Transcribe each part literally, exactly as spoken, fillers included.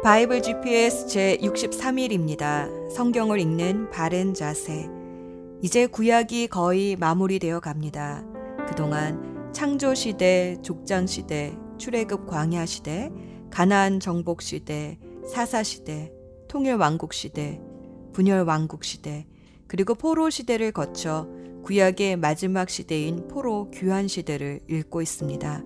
바이블 지피에스 제육십삼 일입니다. 성경을 읽는 바른 자세. 이제 구약이 거의 마무리되어 갑니다. 그동안 창조시대, 족장시대, 출애굽 광야시대, 가나안 정복시대, 사사시대, 통일왕국시대, 분열왕국시대, 그리고 포로시대를 거쳐 구약의 마지막 시대인 포로 귀환시대를 읽고 있습니다.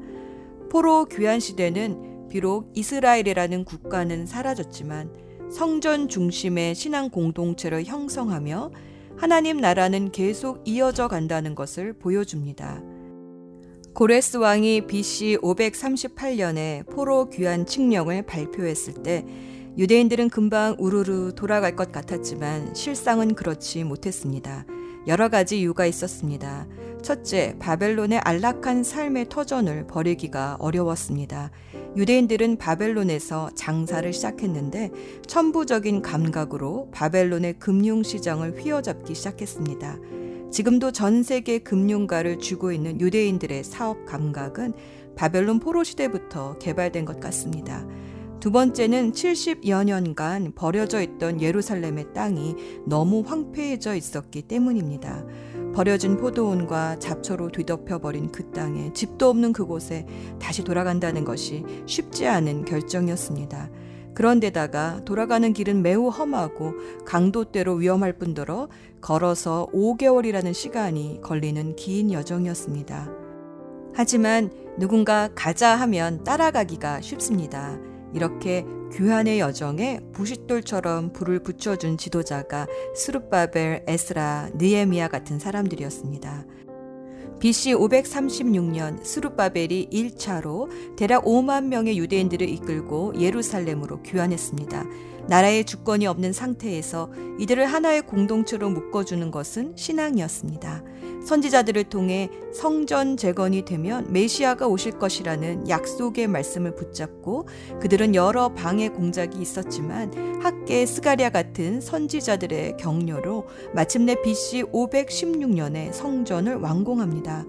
포로 귀환시대는 비록 이스라엘이라는 국가는 사라졌지만 성전 중심의 신앙 공동체를 형성하며 하나님 나라는 계속 이어져 간다는 것을 보여줍니다. 고레스 왕이 비씨 오백삼십팔 년에 포로 귀환 칙령을 발표했을 때 유대인들은 금방 우르르 돌아갈 것 같았지만 실상은 그렇지 못했습니다. 여러 가지 이유가 있었습니다. 첫째, 바벨론의 안락한 삶의 터전을 버리기가 어려웠습니다. 유대인들은 바벨론에서 장사를 시작했는데 천부적인 감각으로 바벨론의 금융시장을 휘어잡기 시작했습니다. 지금도 전 세계 금융가를 쥐고 있는 유대인들의 사업 감각은 바벨론 포로시대부터 개발된 것 같습니다. 두 번째는 칠십여 년간 버려져 있던 예루살렘의 땅이 너무 황폐해져 있었기 때문입니다. 버려진 포도원과 잡초로 뒤덮여버린 그 땅에 집도 없는 그곳에 다시 돌아간다는 것이 쉽지 않은 결정이었습니다. 그런데다가 돌아가는 길은 매우 험하고 강도대로 위험할 뿐더러 걸어서 오 개월이라는 시간이 걸리는 긴 여정이었습니다. 하지만 누군가 가자 하면 따라가기가 쉽습니다. 이렇게 귀환의 여정에 부싯돌처럼 불을 붙여준 지도자가 스룹바벨, 에스라, 느헤미야 같은 사람들이었습니다. 비씨 오백삼십육 년 스룹바벨이 일 차로 대략 오만 명의 유대인들을 이끌고 예루살렘으로 귀환했습니다. 나라의 주권이 없는 상태에서 이들을 하나의 공동체로 묶어주는 것은 신앙이었습니다. 선지자들을 통해 성전 재건이 되면 메시아가 오실 것이라는 약속의 말씀을 붙잡고 그들은 여러 방해 공작이 있었지만 학개, 스가랴 같은 선지자들의 격려로 마침내 비씨 오백십육 년에 성전을 완공합니다.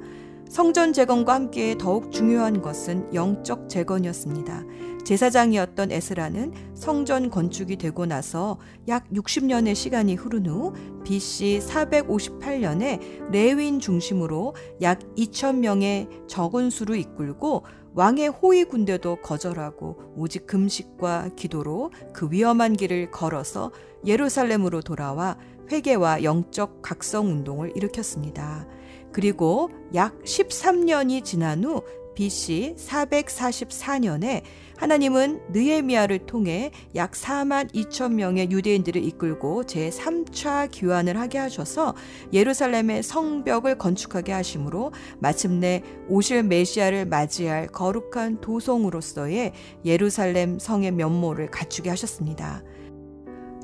성전 재건과 함께 더욱 중요한 것은 영적 재건이었습니다. 제사장이었던 에스라는 성전 건축이 되고 나서 약 육십 년의 시간이 흐른 후 비씨 사백오십팔 년에 레위인 중심으로 약 이천 명의 적은 수를 이끌고 왕의 호위 군대도 거절하고 오직 금식과 기도로 그 위험한 길을 걸어서 예루살렘으로 돌아와 회개와 영적 각성 운동을 일으켰습니다. 그리고 약 십삼 년이 지난 후 비씨 사백사십사 년에 하나님은 느헤미야를 통해 약 사만 이천 명의 유대인들을 이끌고 제삼 차 귀환을 하게 하셔서 예루살렘의 성벽을 건축하게 하심으로 마침내 오실 메시아를 맞이할 거룩한 도성으로서의 예루살렘 성의 면모를 갖추게 하셨습니다.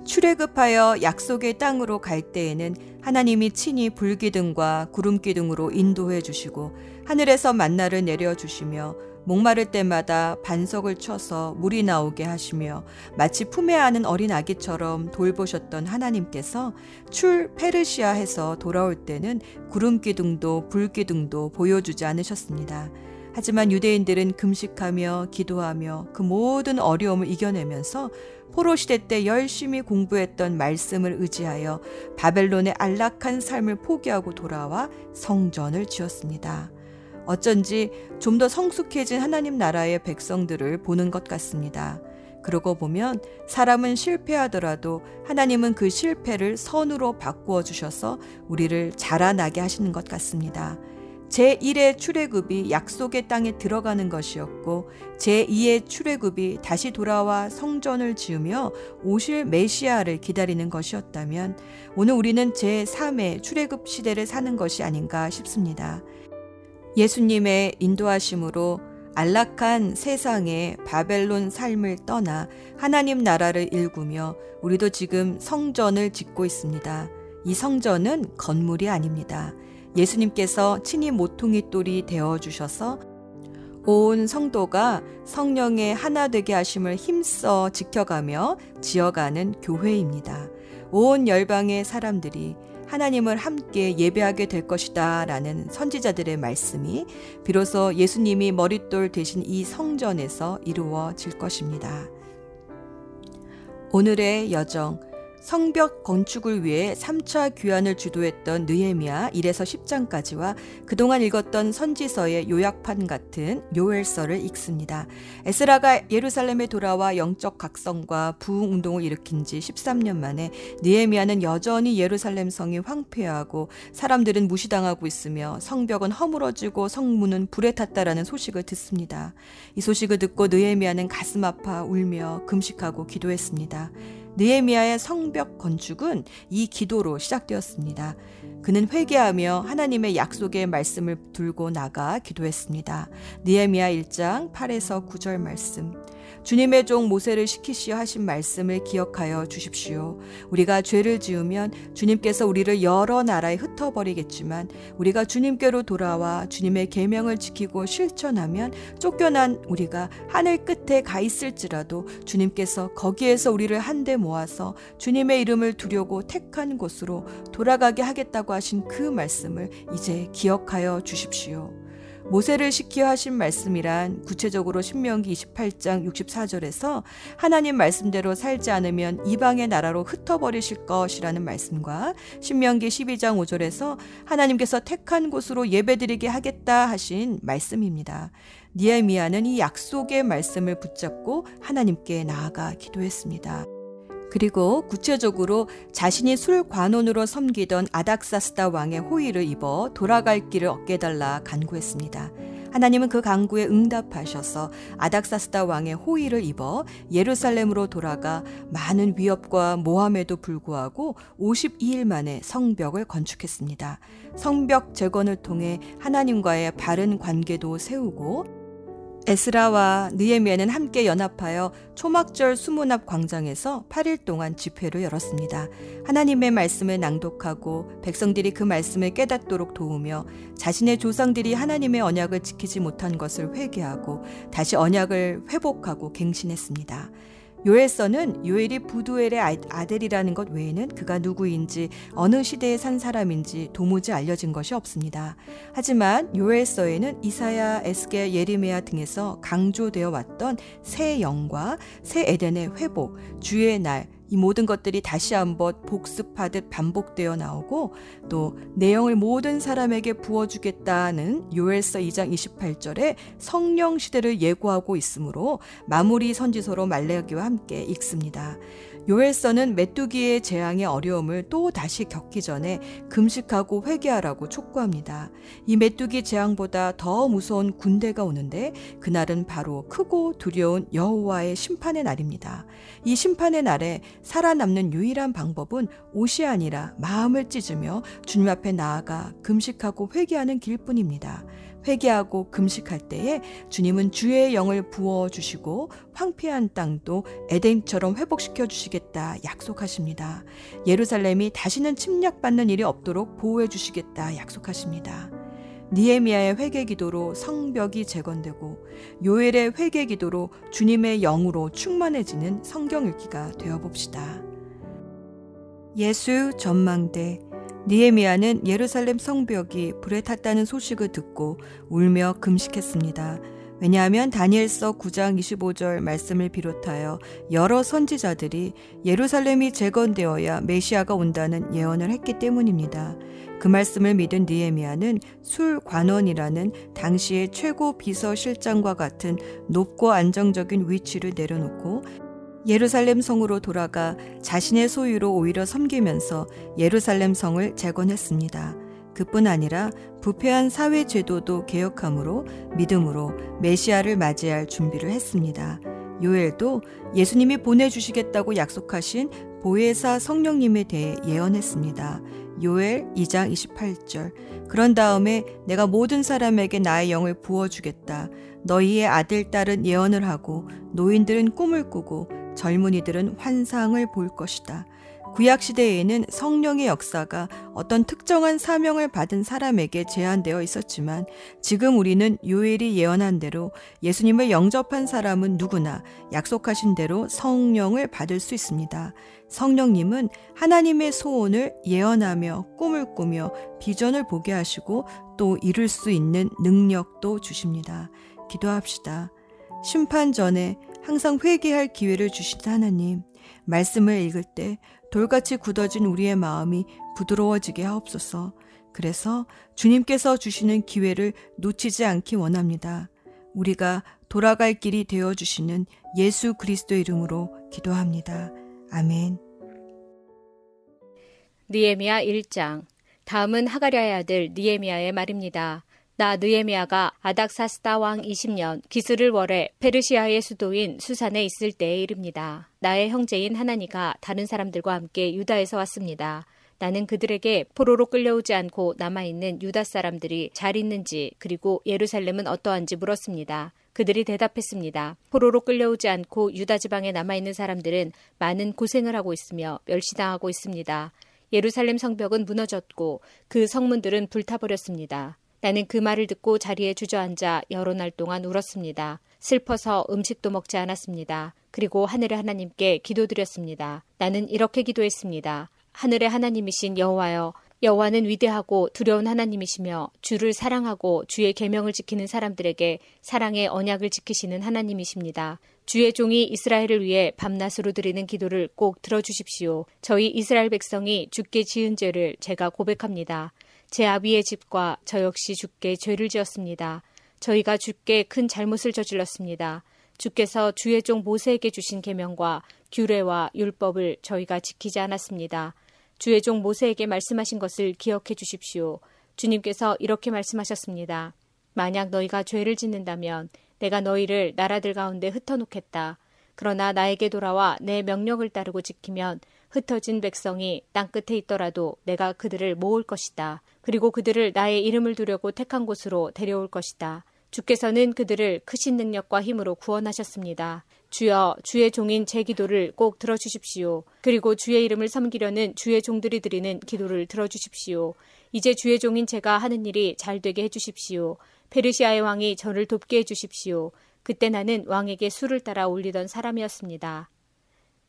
출애굽하여 약속의 땅으로 갈 때에는 하나님이 친히 불기둥과 구름기둥으로 인도해 주시고 하늘에서 만나를 내려주시며 목마를 때마다 반석을 쳐서 물이 나오게 하시며 마치 품에 안은 어린 아기처럼 돌보셨던 하나님께서 출 페르시아에서 돌아올 때는 구름기둥도 불기둥도 보여주지 않으셨습니다. 하지만 유대인들은 금식하며 기도하며 그 모든 어려움을 이겨내면서 포로시대 때 열심히 공부했던 말씀을 의지하여 바벨론의 안락한 삶을 포기하고 돌아와 성전을 지었습니다. 어쩐지 좀 더 성숙해진 하나님 나라의 백성들을 보는 것 같습니다. 그러고 보면 사람은 실패하더라도 하나님은 그 실패를 선으로 바꾸어 주셔서 우리를 자라나게 하시는 것 같습니다. 제일의 출애굽이 약속의 땅에 들어가는 것이었고 제이의 출애굽이 다시 돌아와 성전을 지으며 오실 메시아를 기다리는 것이었다면 오늘 우리는 제삼의 출애굽 시대를 사는 것이 아닌가 싶습니다. 예수님의 인도하심으로 안락한 세상의 바벨론 삶을 떠나 하나님 나라를 일구며 우리도 지금 성전을 짓고 있습니다. 이 성전은 건물이 아닙니다. 예수님께서 친히 모퉁이 돌이 되어주셔서 온 성도가 성령의 하나 되게 하심을 힘써 지켜가며 지어가는 교회입니다. 온 열방의 사람들이 하나님을 함께 예배하게 될 것이다 라는 선지자들의 말씀이 비로소 예수님이 머릿돌 되신 이 성전에서 이루어질 것입니다. 오늘의 여정, 성벽 건축을 위해 삼 차 귀환을 주도했던 느헤미야 일에서 십 장까지와 그동안 읽었던 선지서의 요약판 같은 요엘서를 읽습니다. 에스라가 예루살렘에 돌아와 영적 각성과 부흥운동을 일으킨 지 십삼 년 만에 느헤미야는 여전히 예루살렘 성이 황폐하고 사람들은 무시당하고 있으며 성벽은 허물어지고 성문은 불에 탔다라는 소식을 듣습니다. 이 소식을 듣고 느헤미야는 가슴 아파 울며 금식하고 기도했습니다. 느헤미야의 성벽 건축은 이 기도로 시작되었습니다. 그는 회개하며 하나님의 약속의 말씀을 들고 나가 기도했습니다. 느헤미야 일 장 팔에서 구 절 말씀. 주님의 종 모세를 시키시어 하신 말씀을 기억하여 주십시오. 우리가 죄를 지으면 주님께서 우리를 여러 나라에 흩어버리겠지만 우리가 주님께로 돌아와 주님의 계명을 지키고 실천하면 쫓겨난 우리가 하늘 끝에 가 있을지라도 주님께서 거기에서 우리를 한데 모아서 주님의 이름을 두려고 택한 곳으로 돌아가게 하겠다고 하신 그 말씀을 이제 기억하여 주십시오. 모세를 시키어 하신 말씀이란 구체적으로 신명기 이십팔 장 육십사 절에서 하나님 말씀대로 살지 않으면 이방의 나라로 흩어버리실 것이라는 말씀과 신명기 십이 장 오 절에서 하나님께서 택한 곳으로 예배드리게 하겠다 하신 말씀입니다. 느헤미야는 이 약속의 말씀을 붙잡고 하나님께 나아가 기도했습니다. 그리고 구체적으로 자신이 술관원으로 섬기던 아닥사스다 왕의 호의를 입어 돌아갈 길을 얻게 해달라 간구했습니다. 하나님은 그 간구에 응답하셔서 아닥사스다 왕의 호의를 입어 예루살렘으로 돌아가 많은 위협과 모함에도 불구하고 오십이 일 만에 성벽을 건축했습니다. 성벽 재건을 통해 하나님과의 바른 관계도 세우고 에스라와 느헤미야는 함께 연합하여 초막절 수문 앞 광장에서 팔 일 동안 집회를 열었습니다. 하나님의 말씀을 낭독하고 백성들이 그 말씀을 깨닫도록 도우며 자신의 조상들이 하나님의 언약을 지키지 못한 것을 회개하고 다시 언약을 회복하고 갱신했습니다. 요엘서는 요엘이 부두엘의 아들이라는 것 외에는 그가 누구인지 어느 시대에 산 사람인지 도무지 알려진 것이 없습니다. 하지만 요엘서에는 이사야, 에스겔, 예레미야 등에서 강조되어 왔던 새 영과 새 에덴의 회복, 주의 날, 이 모든 것들이 다시 한번 복습하듯 반복되어 나오고 또 내 영을 모든 사람에게 부어주겠다는 요엘서 이 장 이십팔 절에 성령 시대를 예고하고 있으므로 마무리 선지서로 말라기와 함께 읽습니다. 요엘서는 메뚜기의 재앙의 어려움을 또 다시 겪기 전에 금식하고 회개하라고 촉구합니다. 이 메뚜기 재앙보다 더 무서운 군대가 오는데 그날은 바로 크고 두려운 여호와의 심판의 날입니다. 이 심판의 날에 살아남는 유일한 방법은 옷이 아니라 마음을 찢으며 주님 앞에 나아가 금식하고 회개하는 길뿐입니다. 회개하고 금식할 때에 주님은 주의 영을 부어주시고 황폐한 땅도 에덴처럼 회복시켜 주시겠다 약속하십니다. 예루살렘이 다시는 침략받는 일이 없도록 보호해 주시겠다 약속하십니다. 느헤미야의 회개기도로 성벽이 재건되고 요엘의 회개기도로 주님의 영으로 충만해지는 성경읽기가 되어봅시다. 예수 전망대. 느헤미야는 예루살렘 성벽이 불에 탔다는 소식을 듣고 울며 금식했습니다. 왜냐하면 다니엘서 구 장 이십오 절 말씀을 비롯하여 여러 선지자들이 예루살렘이 재건되어야 메시아가 온다는 예언을 했기 때문입니다. 그 말씀을 믿은 느헤미야는 술관원이라는 당시의 최고 비서실장과 같은 높고 안정적인 위치를 내려놓고 예루살렘 성으로 돌아가 자신의 소유로 오히려 섬기면서 예루살렘 성을 재건했습니다. 그뿐 아니라 부패한 사회 제도도 개혁함으로 믿음으로 메시아를 맞이할 준비를 했습니다. 요엘도 예수님이 보내주시겠다고 약속하신 보혜사 성령님에 대해 예언했습니다. 요엘 이 장 이십팔 절. 그런 다음에 내가 모든 사람에게 나의 영을 부어주겠다. 너희의 아들, 딸은 예언을 하고 노인들은 꿈을 꾸고 젊은이들은 환상을 볼 것이다. 구약시대에는 성령의 역사가 어떤 특정한 사명을 받은 사람에게 제한되어 있었지만 지금 우리는 요엘이 예언한 대로 예수님을 영접한 사람은 누구나 약속하신 대로 성령을 받을 수 있습니다. 성령님은 하나님의 소원을 예언하며 꿈을 꾸며 비전을 보게 하시고 또 이룰 수 있는 능력도 주십니다. 기도합시다. 심판 전에 항상 회개할 기회를 주신 하나님, 말씀을 읽을 때 돌같이 굳어진 우리의 마음이 부드러워지게 하옵소서. 그래서 주님께서 주시는 기회를 놓치지 않기 원합니다. 우리가 돌아갈 길이 되어주시는 예수 그리스도 이름으로 기도합니다. 아멘. 느헤미야 일 장. 다음은 하가랴의 아들 느헤미야의 말입니다. 나 느헤미야가 아닥사스다 왕 이십 년 기스를 월에 페르시아의 수도인 수산에 있을 때의 일입니다. 나의 형제인 하나니가 다른 사람들과 함께 유다에서 왔습니다. 나는 그들에게 포로로 끌려오지 않고 남아있는 유다 사람들이 잘 있는지 그리고 예루살렘은 어떠한지 물었습니다. 그들이 대답했습니다. 포로로 끌려오지 않고 유다 지방에 남아있는 사람들은 많은 고생을 하고 있으며 멸시당하고 있습니다. 예루살렘 성벽은 무너졌고 그 성문들은 불타버렸습니다. 나는 그 말을 듣고 자리에 주저앉아 여러 날 동안 울었습니다. 슬퍼서 음식도 먹지 않았습니다. 그리고 하늘의 하나님께 기도드렸습니다. 나는 이렇게 기도했습니다. 하늘의 하나님이신 여호와여, 여호와는 위대하고 두려운 하나님이시며 주를 사랑하고 주의 계명을 지키는 사람들에게 사랑의 언약을 지키시는 하나님이십니다. 주의 종이 이스라엘을 위해 밤낮으로 드리는 기도를 꼭 들어주십시오. 저희 이스라엘 백성이 주께 지은 죄를 제가 고백합니다. 제 아비의 집과 저 역시 주께 죄를 지었습니다. 저희가 주께 큰 잘못을 저질렀습니다. 주께서 주의 종 모세에게 주신 계명과 규례와 율법을 저희가 지키지 않았습니다. 주의 종 모세에게 말씀하신 것을 기억해 주십시오. 주님께서 이렇게 말씀하셨습니다. 만약 너희가 죄를 짓는다면 내가 너희를 나라들 가운데 흩어놓겠다. 그러나 나에게 돌아와 내 명령을 따르고 지키면 흩어진 백성이 땅끝에 있더라도 내가 그들을 모을 것이다. 그리고 그들을 나의 이름을 두려고 택한 곳으로 데려올 것이다. 주께서는 그들을 크신 능력과 힘으로 구원하셨습니다. 주여, 주의 종인 제 기도를 꼭 들어주십시오. 그리고 주의 이름을 섬기려는 주의 종들이 드리는 기도를 들어주십시오. 이제 주의 종인 제가 하는 일이 잘 되게 해주십시오. 페르시아의 왕이 저를 돕게 해주십시오. 그때 나는 왕에게 술을 따라 올리던 사람이었습니다.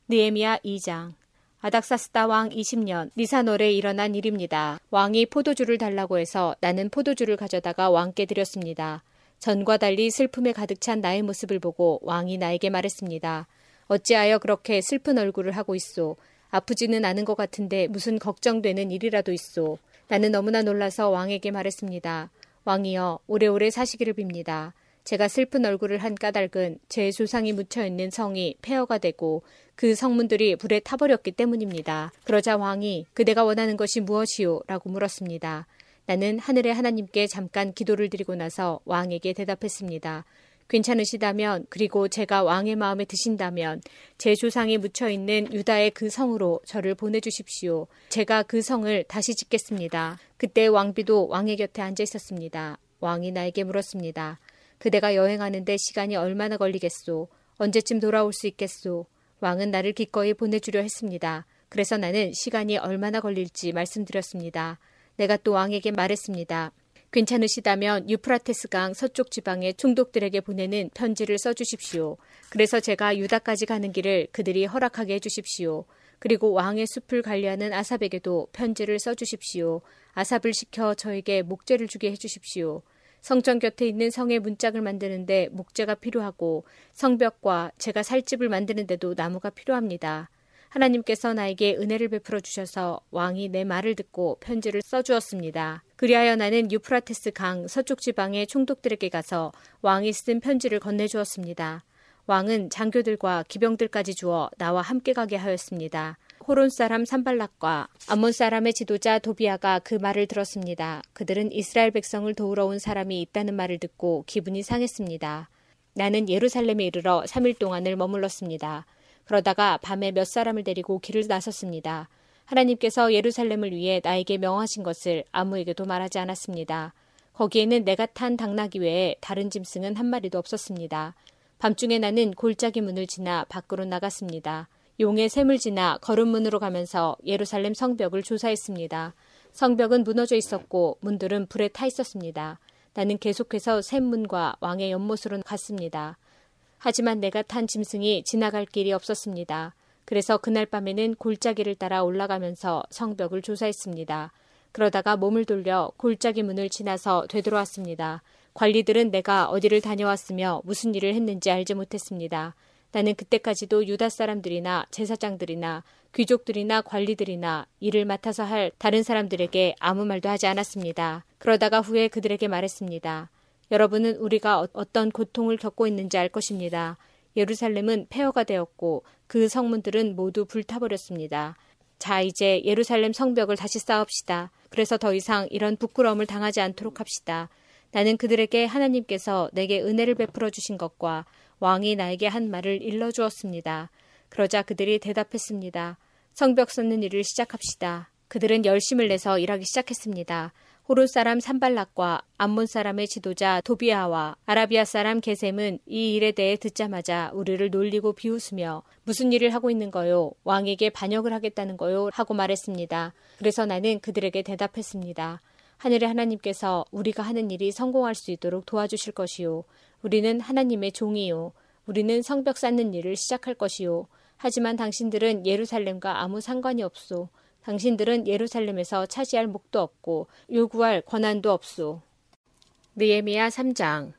느헤미야 이 장. 아닥사스다 왕 이십 년 니산월에 일어난 일입니다. 왕이 포도주를 달라고 해서 나는 포도주를 가져다가 왕께 드렸습니다. 전과 달리 슬픔에 가득 찬 나의 모습을 보고 왕이 나에게 말했습니다. 어찌하여 그렇게 슬픈 얼굴을 하고 있소? 아프지는 않은 것 같은데 무슨 걱정되는 일이라도 있소? 나는 너무나 놀라서 왕에게 말했습니다. 왕이여, 오래오래 사시기를 빕니다. 제가 슬픈 얼굴을 한 까닭은 제 조상이 묻혀있는 성이 폐허가 되고 그 성문들이 불에 타버렸기 때문입니다. 그러자 왕이 그대가 원하는 것이 무엇이요? 라고 물었습니다. 나는 하늘의 하나님께 잠깐 기도를 드리고 나서 왕에게 대답했습니다. 괜찮으시다면 그리고 제가 왕의 마음에 드신다면 제 조상이 묻혀있는 유다의 그 성으로 저를 보내주십시오. 제가 그 성을 다시 짓겠습니다. 그때 왕비도 왕의 곁에 앉아 있었습니다. 왕이 나에게 물었습니다. 그대가 여행하는데 시간이 얼마나 걸리겠소? 언제쯤 돌아올 수 있겠소? 왕은 나를 기꺼이 보내주려 했습니다. 그래서 나는 시간이 얼마나 걸릴지 말씀드렸습니다. 내가 또 왕에게 말했습니다. 괜찮으시다면 유프라테스강 서쪽 지방의 총독들에게 보내는 편지를 써주십시오. 그래서 제가 유다까지 가는 길을 그들이 허락하게 해주십시오. 그리고 왕의 숲을 관리하는 아삽에게도 편지를 써주십시오. 아삽을 시켜 저에게 목재를 주게 해주십시오. 성전 곁에 있는 성의 문짝을 만드는데 목재가 필요하고 성벽과 제가 살 집을 만드는데도 나무가 필요합니다. 하나님께서 나에게 은혜를 베풀어 주셔서 왕이 내 말을 듣고 편지를 써주었습니다. 그리하여 나는 유프라테스 강 서쪽 지방의 총독들에게 가서 왕이 쓴 편지를 건네주었습니다. 왕은 장교들과 기병들까지 주어 나와 함께 가게 하였습니다. 호론 사람 삼발랏과 암몬 사람의 지도자 도비아가 그 말을 들었습니다. 그들은 이스라엘 백성을 도우러 온 사람이 있다는 말을 듣고 기분이 상했습니다. 나는 예루살렘에 이르러 삼 일 동안을 머물렀습니다. 그러다가 밤에 몇 사람을 데리고 길을 나섰습니다. 하나님께서 예루살렘을 위해 나에게 명하신 것을 아무에게도 말하지 않았습니다. 거기에는 내가 탄 당나귀 외에 다른 짐승은 한 마리도 없었습니다. 밤중에 나는 골짜기 문을 지나 밖으로 나갔습니다. 용의 샘을 지나 거름문으로 가면서 예루살렘 성벽을 조사했습니다. 성벽은 무너져 있었고 문들은 불에 타 있었습니다. 나는 계속해서 샘문과 왕의 연못으로 갔습니다. 하지만 내가 탄 짐승이 지나갈 길이 없었습니다. 그래서 그날 밤에는 골짜기를 따라 올라가면서 성벽을 조사했습니다. 그러다가 몸을 돌려 골짜기 문을 지나서 되돌아왔습니다. 관리들은 내가 어디를 다녀왔으며 무슨 일을 했는지 알지 못했습니다. 나는 그때까지도 유다 사람들이나 제사장들이나 귀족들이나 관리들이나 일을 맡아서 할 다른 사람들에게 아무 말도 하지 않았습니다. 그러다가 후에 그들에게 말했습니다. 여러분은 우리가 어떤 고통을 겪고 있는지 알 것입니다. 예루살렘은 폐허가 되었고 그 성문들은 모두 불타버렸습니다. 자, 이제 예루살렘 성벽을 다시 쌓읍시다. 그래서 더 이상 이런 부끄러움을 당하지 않도록 합시다. 나는 그들에게 하나님께서 내게 은혜를 베풀어 주신 것과 왕이 나에게 한 말을 일러주었습니다. 그러자 그들이 대답했습니다. 성벽 쌓는 일을 시작합시다. 그들은 열심을 내서 일하기 시작했습니다. 호론 사람 삼발랏과 암몬 사람의 지도자 도비아와 아라비아 사람 게셈은 이 일에 대해 듣자마자 우리를 놀리고 비웃으며 무슨 일을 하고 있는 거요? 왕에게 반역을 하겠다는 거요? 하고 말했습니다. 그래서 나는 그들에게 대답했습니다. 하늘의 하나님께서 우리가 하는 일이 성공할 수 있도록 도와주실 것이요. 우리는 하나님의 종이요. 우리는 성벽 쌓는 일을 시작할 것이요. 하지만 당신들은 예루살렘과 아무 상관이 없소. 당신들은 예루살렘에서 차지할 목도 없고 요구할 권한도 없소. 느헤미야 삼 장.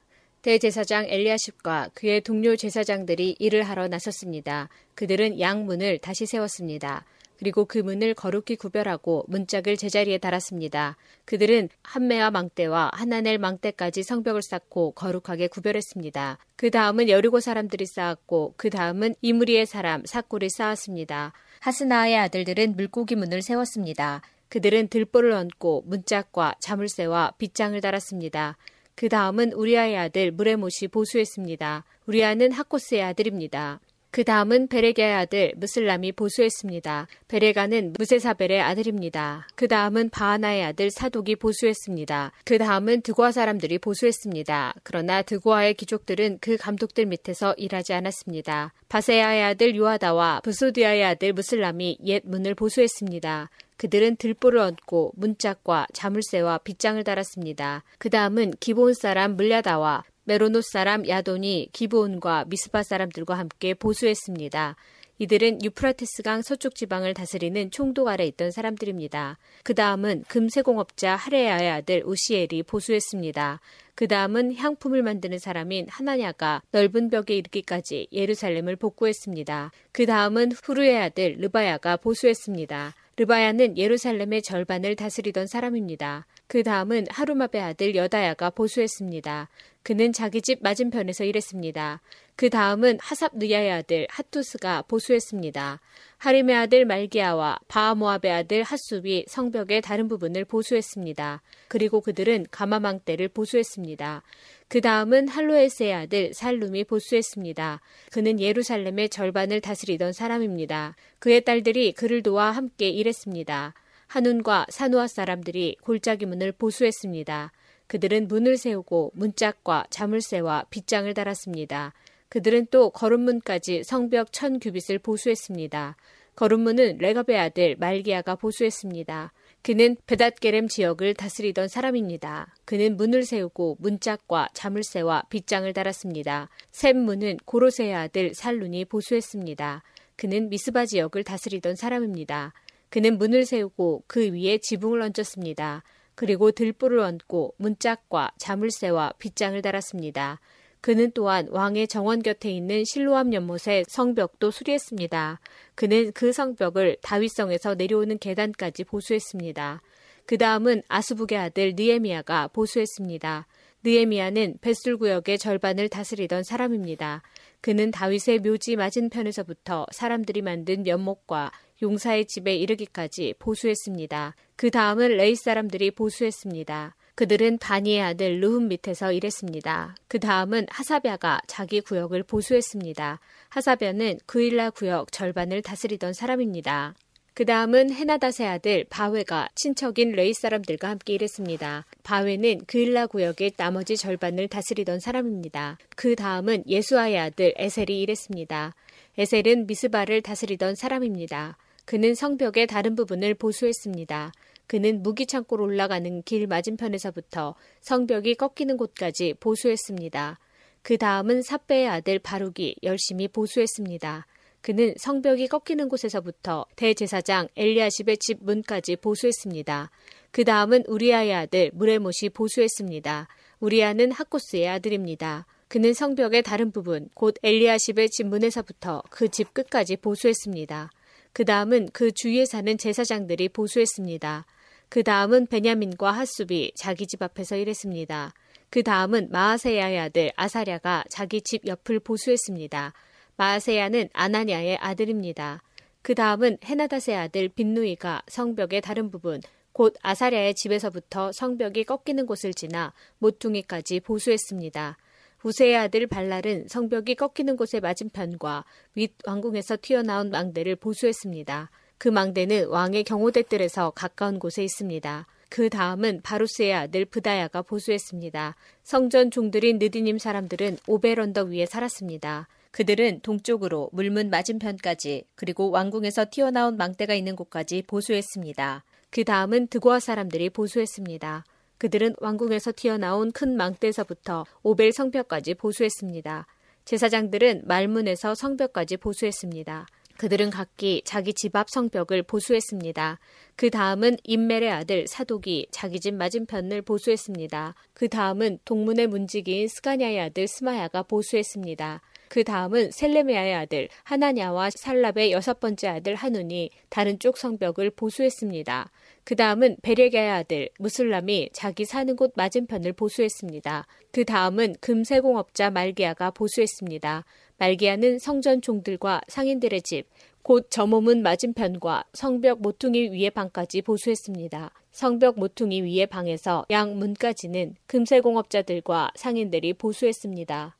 대제사장 엘리야십과 그의 동료 제사장들이 일을 하러 나섰습니다. 그들은 양문을 다시 세웠습니다. 그리고 그 문을 거룩히 구별하고 문짝을 제자리에 달았습니다. 그들은 함매와 망대와 하나넬 망대까지 성벽을 쌓고 거룩하게 구별했습니다. 그 다음은 여리고 사람들이 쌓았고 그 다음은 이므리의 사람 삿골이 쌓았습니다. 하스나아의 아들들은 물고기 문을 세웠습니다. 그들은 들보를 얹고 문짝과 자물쇠와 빗장을 달았습니다. 그 다음은 우리아의 아들 무레못이 보수했습니다. 우리아는 하코스의 아들입니다. 그 다음은 베레가의 아들 무슬람이 보수했습니다. 베레가는 무세사벨의 아들입니다. 그 다음은 바하나의 아들 사독이 보수했습니다. 그 다음은 드고아 사람들이 보수했습니다. 그러나 드고아의 귀족들은 그 감독들 밑에서 일하지 않았습니다. 바세야의 아들 요하다와 부소디아의 아들 무슬람이 옛 문을 보수했습니다. 그들은 들보를 얹고 문짝과 자물쇠와 빗장을 달았습니다. 그 다음은 기브온 사람 물랴다와 메로노 사람 야돈이 기브온과 미스바 사람들과 함께 보수했습니다. 이들은 유프라테스강 서쪽 지방을 다스리는 총독 아래 있던 사람들입니다. 그 다음은 금세공업자 하레야의 아들 우시엘이 보수했습니다. 그 다음은 향품을 만드는 사람인 하나냐가 넓은 벽에 이르기까지 예루살렘을 복구했습니다. 그 다음은 후루의 아들 르바야가 보수했습니다. 르바야는 예루살렘의 절반을 다스리던 사람입니다. 그 다음은 하루마베 아들 여다야가 보수했습니다. 그는 자기 집 맞은편에서 일했습니다. 그 다음은 하삽느야의 아들 핫투스가 보수했습니다. 하림의 아들 말기야와 바하모압의 아들 핫숲이 성벽의 다른 부분을 보수했습니다. 그리고 그들은 가마망대를 보수했습니다. 그 다음은 할로에스의 아들 살룸이 보수했습니다. 그는 예루살렘의 절반을 다스리던 사람입니다. 그의 딸들이 그를 도와 함께 일했습니다. 한운과 산우아 사람들이 골짜기 문을 보수했습니다. 그들은 문을 세우고 문짝과 자물쇠와 빗장을 달았습니다. 그들은 또 거름문까지 성벽 천 규빗을 보수했습니다. 거름문은 레갑의 아들 말기야가 보수했습니다. 그는 베닷게렘 지역을 다스리던 사람입니다. 그는 문을 세우고 문짝과 자물쇠와 빗장을 달았습니다. 샘문은 고로세의 아들 살룬이 보수했습니다. 그는 미스바 지역을 다스리던 사람입니다. 그는 문을 세우고 그 위에 지붕을 얹었습니다. 그리고 들보를 얹고 문짝과 자물쇠와 빗장을 달았습니다. 그는 또한 왕의 정원 곁에 있는 실로암 연못의 성벽도 수리했습니다. 그는 그 성벽을 다윗성에서 내려오는 계단까지 보수했습니다. 그 다음은 아스북의 아들 느헤미야가 보수했습니다. 느헤미야는 벳술 구역의 절반을 다스리던 사람입니다. 그는 다윗의 묘지 맞은편에서부터 사람들이 만든 면목과 용사의 집에 이르기까지 보수했습니다. 그 다음은 레이 사람들이 보수했습니다. 그들은 바니의 아들 르훔 밑에서 일했습니다. 그 다음은 하사랴가 자기 구역을 보수했습니다. 하사랴는 그일라 구역 절반을 다스리던 사람입니다. 그 다음은 헤나닷의 아들 바웨가 친척인 레이 사람들과 함께 일했습니다. 바웨는 그일라 구역의 나머지 절반을 다스리던 사람입니다. 그 다음은 예수아의 아들 에셀이 일했습니다. 에셀은 미스바를 다스리던 사람입니다. 그는 성벽의 다른 부분을 보수했습니다. 그는 무기창고로 올라가는 길 맞은편에서부터 성벽이 꺾이는 곳까지 보수했습니다. 그 다음은 삿배의 아들 바룩이 열심히 보수했습니다. 그는 성벽이 꺾이는 곳에서부터 대제사장 엘리야십의 집 문까지 보수했습니다. 그 다음은 우리아의 아들 무레못이 보수했습니다. 우리아는 하코스의 아들입니다. 그는 성벽의 다른 부분, 곧 엘리아십의 집 문에서부터 그 집 끝까지 보수했습니다. 그 다음은 그 주위에 사는 제사장들이 보수했습니다. 그 다음은 베냐민과 핫숲이 자기 집 앞에서 일했습니다. 그 다음은 마아세야의 아들 아사랴가 자기 집 옆을 보수했습니다. 마아세야는 아나냐의 아들입니다. 그 다음은 헤나닷의 아들 빈누이가 성벽의 다른 부분, 곧 아사랴의 집에서부터 성벽이 꺾이는 곳을 지나 모퉁이까지 보수했습니다. 우세의 아들 발랄은 성벽이 꺾이는 곳의 맞은편과 윗 왕궁에서 튀어나온 망대를 보수했습니다. 그 망대는 왕의 경호대들에서 가까운 곳에 있습니다. 그 다음은 바루스의 아들 브다야가 보수했습니다. 성전 종들인 느디님 사람들은 오벨 언덕 위에 살았습니다. 그들은 동쪽으로 물문 맞은편까지 그리고 왕궁에서 튀어나온 망대가 있는 곳까지 보수했습니다. 그 다음은 드고아 사람들이 보수했습니다. 그들은 왕궁에서 튀어나온 큰 망대에서부터 오벨 성벽까지 보수했습니다. 제사장들은 말문에서 성벽까지 보수했습니다. 그들은 각기 자기 집 앞 성벽을 보수했습니다. 그 다음은 임멜의 아들 사독이 자기 집 맞은편을 보수했습니다. 그 다음은 동문의 문지기인 스가냐의 아들 스마야가 보수했습니다. 그 다음은 셀레미아의 아들 하나냐와 살랍의 여섯 번째 아들 하눈이 다른 쪽 성벽을 보수했습니다. 그 다음은 베레게의 아들 무슬람이 자기 사는 곳 맞은편을 보수했습니다. 그 다음은 금세공업자 말기야가 보수했습니다. 말기야는 성전 종들과 상인들의 집, 곧 저모문 맞은편과 성벽 모퉁이 위의 방까지 보수했습니다. 성벽 모퉁이 위의 방에서 양 문까지는 금세공업자들과 상인들이 보수했습니다.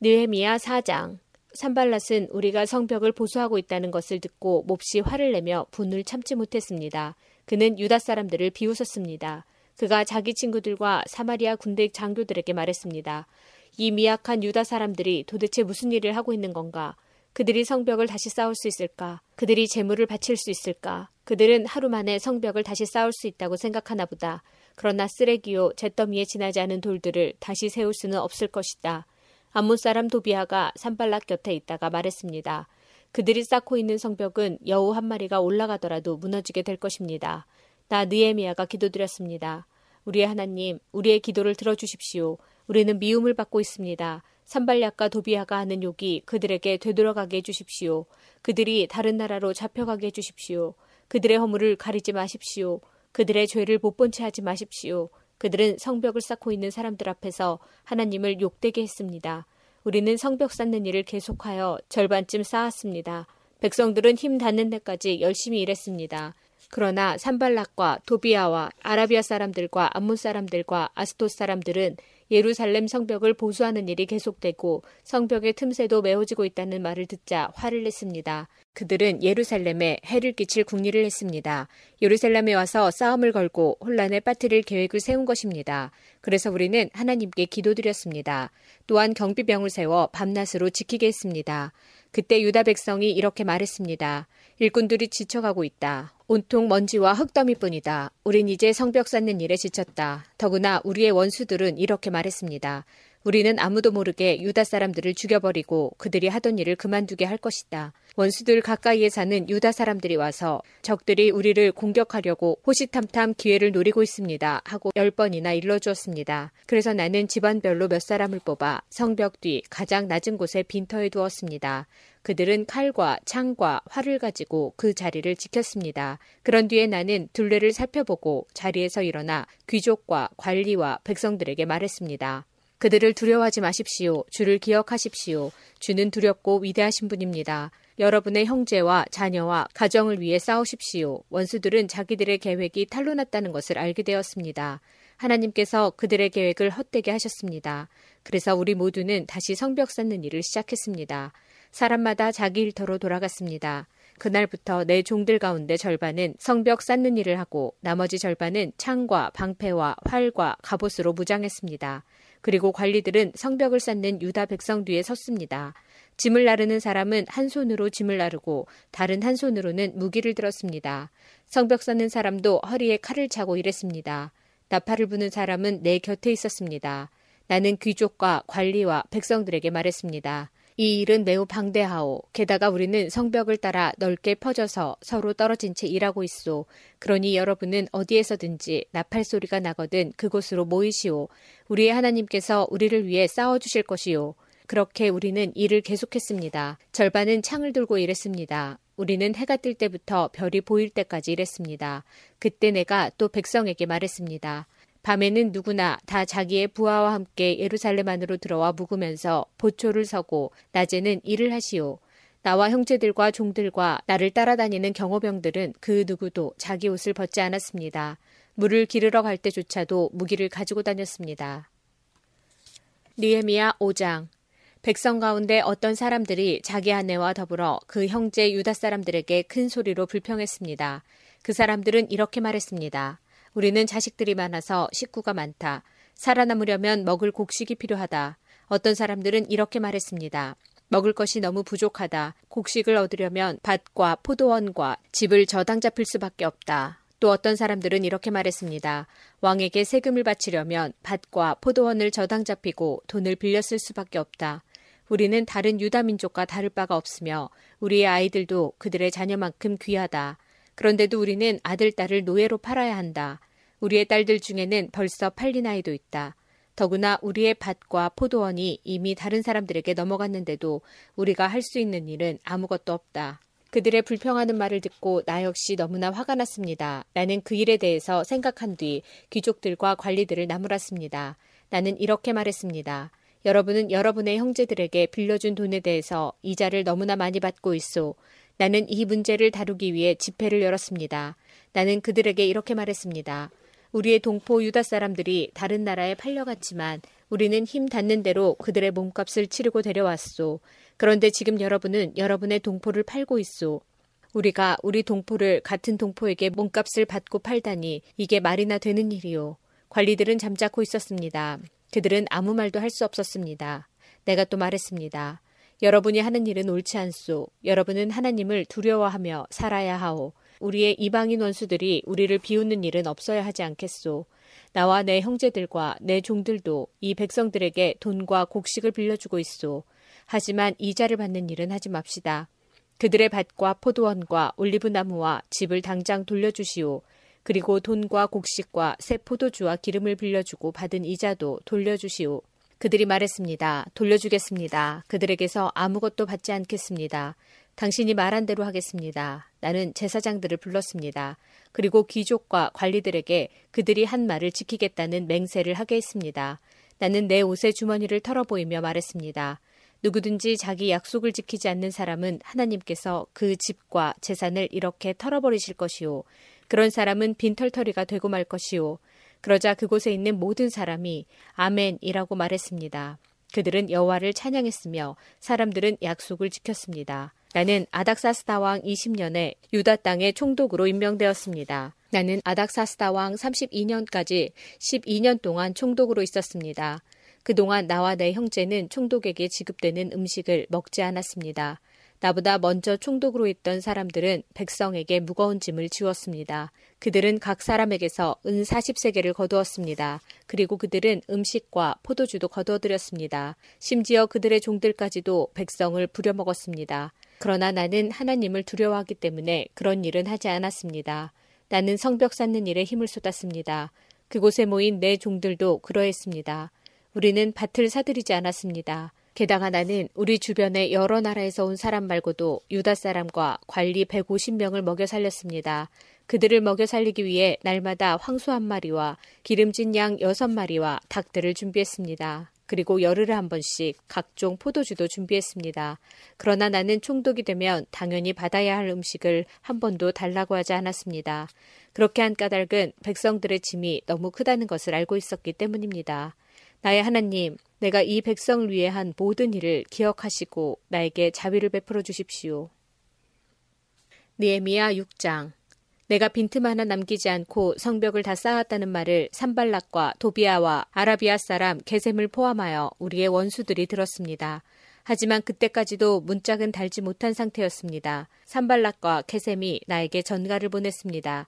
느헤미야 사 장. 삼발랏은 우리가 성벽을 보수하고 있다는 것을 듣고 몹시 화를 내며 분을 참지 못했습니다. 그는 유다 사람들을 비웃었습니다. 그가 자기 친구들과 사마리아 군대 장교들에게 말했습니다. 이 미약한 유다 사람들이 도대체 무슨 일을 하고 있는 건가? 그들이 성벽을 다시 쌓을 수 있을까? 그들이 재물을 바칠 수 있을까? 그들은 하루 만에 성벽을 다시 쌓을 수 있다고 생각하나 보다. 그러나 쓰레기요 잿더미에 지나지 않은 돌들을 다시 세울 수는 없을 것이다. 암몬 사람 도비아가 산발락 곁에 있다가 말했습니다. 그들이 쌓고 있는 성벽은 여우 한 마리가 올라가더라도 무너지게 될 것입니다. 나 느헤미야가 기도드렸습니다. 우리의 하나님, 우리의 기도를 들어주십시오. 우리는 미움을 받고 있습니다. 산발락과 도비아가 하는 욕이 그들에게 되돌아가게 해주십시오. 그들이 다른 나라로 잡혀가게 해주십시오. 그들의 허물을 가리지 마십시오. 그들의 죄를 못 본 채 하지 마십시오. 그들은 성벽을 쌓고 있는 사람들 앞에서 하나님을 욕되게 했습니다. 우리는 성벽 쌓는 일을 계속하여 절반쯤 쌓았습니다. 백성들은 힘 닿는 데까지 열심히 일했습니다. 그러나 산발락과 도비아와 아라비아 사람들과 암몬 사람들과 아스돗 사람들은 예루살렘 성벽을 보수하는 일이 계속되고 성벽의 틈새도 메워지고 있다는 말을 듣자 화를 냈습니다. 그들은 예루살렘에 해를 끼칠 궁리를 했습니다. 예루살렘에 와서 싸움을 걸고 혼란에 빠뜨릴 계획을 세운 것입니다. 그래서 우리는 하나님께 기도드렸습니다. 또한 경비병을 세워 밤낮으로 지키게 했습니다. 그때 유다 백성이 이렇게 말했습니다. 일꾼들이 지쳐가고 있다. 온통 먼지와 흙더미뿐이다. 우린 이제 성벽 쌓는 일에 지쳤다. 더구나 우리의 원수들은 이렇게 말했습니다. 우리는 아무도 모르게 유다 사람들을 죽여버리고 그들이 하던 일을 그만두게 할 것이다. 원수들 가까이에 사는 유다 사람들이 와서 적들이 우리를 공격하려고 호시탐탐 기회를 노리고 있습니다 하고 열 번이나 일러주었습니다. 그래서 나는 집안별로 몇 사람을 뽑아 성벽 뒤 가장 낮은 곳에 빈터에 두었습니다. 그들은 칼과 창과 활을 가지고 그 자리를 지켰습니다. 그런 뒤에 나는 둘레를 살펴보고 자리에서 일어나 귀족과 관리와 백성들에게 말했습니다. 그들을 두려워하지 마십시오. 주를 기억하십시오. 주는 두렵고 위대하신 분입니다. 여러분의 형제와 자녀와 가정을 위해 싸우십시오. 원수들은 자기들의 계획이 탈로 났다는 것을 알게 되었습니다. 하나님께서 그들의 계획을 헛되게 하셨습니다. 그래서 우리 모두는 다시 성벽 쌓는 일을 시작했습니다. 사람마다 자기 일터로 돌아갔습니다. 그날부터 내 종들 가운데 절반은 성벽 쌓는 일을 하고 나머지 절반은 창과 방패와 활과 갑옷으로 무장했습니다. 그리고 관리들은 성벽을 쌓는 유다 백성 뒤에 섰습니다. 짐을 나르는 사람은 한 손으로 짐을 나르고 다른 한 손으로는 무기를 들었습니다. 성벽 쌓는 사람도 허리에 칼을 차고 일했습니다. 나팔을 부는 사람은 내 곁에 있었습니다. 나는 귀족과 관리와 백성들에게 말했습니다. 이 일은 매우 방대하오. 게다가 우리는 성벽을 따라 넓게 퍼져서 서로 떨어진 채 일하고 있소. 그러니 여러분은 어디에서든지 나팔 소리가 나거든 그곳으로 모이시오. 우리의 하나님께서 우리를 위해 싸워주실 것이오. 그렇게 우리는 일을 계속했습니다. 절반은 창을 들고 일했습니다. 우리는 해가 뜰 때부터 별이 보일 때까지 일했습니다. 그때 내가 또 백성에게 말했습니다. 밤에는 누구나 다 자기의 부하와 함께 예루살렘 안으로 들어와 묵으면서 보초를 서고 낮에는 일을 하시오. 나와 형제들과 종들과 나를 따라다니는 경호병들은 그 누구도 자기 옷을 벗지 않았습니다. 물을 기르러 갈 때조차도 무기를 가지고 다녔습니다. 느헤미야 오 장. 백성 가운데 어떤 사람들이 자기 아내와 더불어 그 형제 유다 사람들에게 큰 소리로 불평했습니다. 그 사람들은 이렇게 말했습니다. 우리는 자식들이 많아서 식구가 많다. 살아남으려면 먹을 곡식이 필요하다. 어떤 사람들은 이렇게 말했습니다. 먹을 것이 너무 부족하다. 곡식을 얻으려면 밭과 포도원과 집을 저당 잡힐 수밖에 없다. 또 어떤 사람들은 이렇게 말했습니다. 왕에게 세금을 바치려면 밭과 포도원을 저당 잡히고 돈을 빌렸을 수밖에 없다. 우리는 다른 유다 민족과 다를 바가 없으며 우리의 아이들도 그들의 자녀만큼 귀하다. 그런데도 우리는 아들, 딸을 노예로 팔아야 한다. 우리의 딸들 중에는 벌써 팔린 아이도 있다. 더구나 우리의 밭과 포도원이 이미 다른 사람들에게 넘어갔는데도 우리가 할 수 있는 일은 아무것도 없다. 그들의 불평하는 말을 듣고 나 역시 너무나 화가 났습니다. 나는 그 일에 대해서 생각한 뒤 귀족들과 관리들을 나무랐습니다. 나는 이렇게 말했습니다. 여러분은 여러분의 형제들에게 빌려준 돈에 대해서 이자를 너무나 많이 받고 있소. 나는 이 문제를 다루기 위해 집회를 열었습니다. 나는 그들에게 이렇게 말했습니다. 우리의 동포 유다 사람들이 다른 나라에 팔려갔지만 우리는 힘 닿는 대로 그들의 몸값을 치르고 데려왔소. 그런데 지금 여러분은 여러분의 동포를 팔고 있소. 우리가 우리 동포를 같은 동포에게 몸값을 받고 팔다니 이게 말이나 되는 일이오. 관리들은 잠자코 있었습니다. 그들은 아무 말도 할 수 없었습니다. 내가 또 말했습니다. 여러분이 하는 일은 옳지 않소. 여러분은 하나님을 두려워하며 살아야 하오. 우리의 이방인 원수들이 우리를 비웃는 일은 없어야 하지 않겠소. 나와 내 형제들과 내 종들도 이 백성들에게 돈과 곡식을 빌려주고 있소. 하지만 이자를 받는 일은 하지 맙시다. 그들의 밭과 포도원과 올리브나무와 집을 당장 돌려주시오. 그리고 돈과 곡식과 새 포도주와 기름을 빌려주고 받은 이자도 돌려주시오. 그들이 말했습니다. 돌려주겠습니다. 그들에게서 아무것도 받지 않겠습니다. 당신이 말한 대로 하겠습니다. 나는 제사장들을 불렀습니다. 그리고 귀족과 관리들에게 그들이 한 말을 지키겠다는 맹세를 하게 했습니다. 나는 내 옷의 주머니를 털어보이며 말했습니다. 누구든지 자기 약속을 지키지 않는 사람은 하나님께서 그 집과 재산을 이렇게 털어버리실 것이오. 그런 사람은 빈털터리가 되고 말 것이오. 그러자 그곳에 있는 모든 사람이 아멘이라고 말했습니다. 그들은 여호와를 찬양했으며 사람들은 약속을 지켰습니다. 나는 아닥사스다 왕 이십 년에 유다 땅의 총독으로 임명되었습니다. 나는 아닥사스다 왕 삼십이 년까지 십이 년 동안 총독으로 있었습니다. 그동안 나와 내 형제는 총독에게 지급되는 음식을 먹지 않았습니다. 나보다 먼저 총독으로 있던 사람들은 백성에게 무거운 짐을 지웠습니다. 그들은 각 사람에게서 은 사십세 개를 거두었습니다. 그리고 그들은 음식과 포도주도 거두어들였습니다. 심지어 그들의 종들까지도 백성을 부려먹었습니다. 그러나 나는 하나님을 두려워하기 때문에 그런 일은 하지 않았습니다. 나는 성벽 쌓는 일에 힘을 쏟았습니다. 그곳에 모인 내 종들도 그러했습니다. 우리는 밭을 사들이지 않았습니다. 게다가 나는 우리 주변의 여러 나라에서 온 사람 말고도 유다 사람과 관리 백오십 명을 먹여 살렸습니다. 그들을 먹여 살리기 위해 날마다 황소 한 마리와 기름진 양 여섯 마리와 닭들을 준비했습니다. 그리고 열흘에 한 번씩 각종 포도주도 준비했습니다. 그러나 나는 총독이 되면 당연히 받아야 할 음식을 한 번도 달라고 하지 않았습니다. 그렇게 한 까닭은 백성들의 짐이 너무 크다는 것을 알고 있었기 때문입니다. 나의 하나님, 내가 이 백성을 위해 한 모든 일을 기억하시고 나에게 자비를 베풀어 주십시오. 느헤미야 육 장. 내가 빈틈 하나 남기지 않고 성벽을 다 쌓았다는 말을 삼발랏과 도비아와 아라비아 사람 게셈을 포함하여 우리의 원수들이 들었습니다. 하지만 그때까지도 문짝은 달지 못한 상태였습니다. 삼발랏과 게셈이 나에게 전가를 보냈습니다.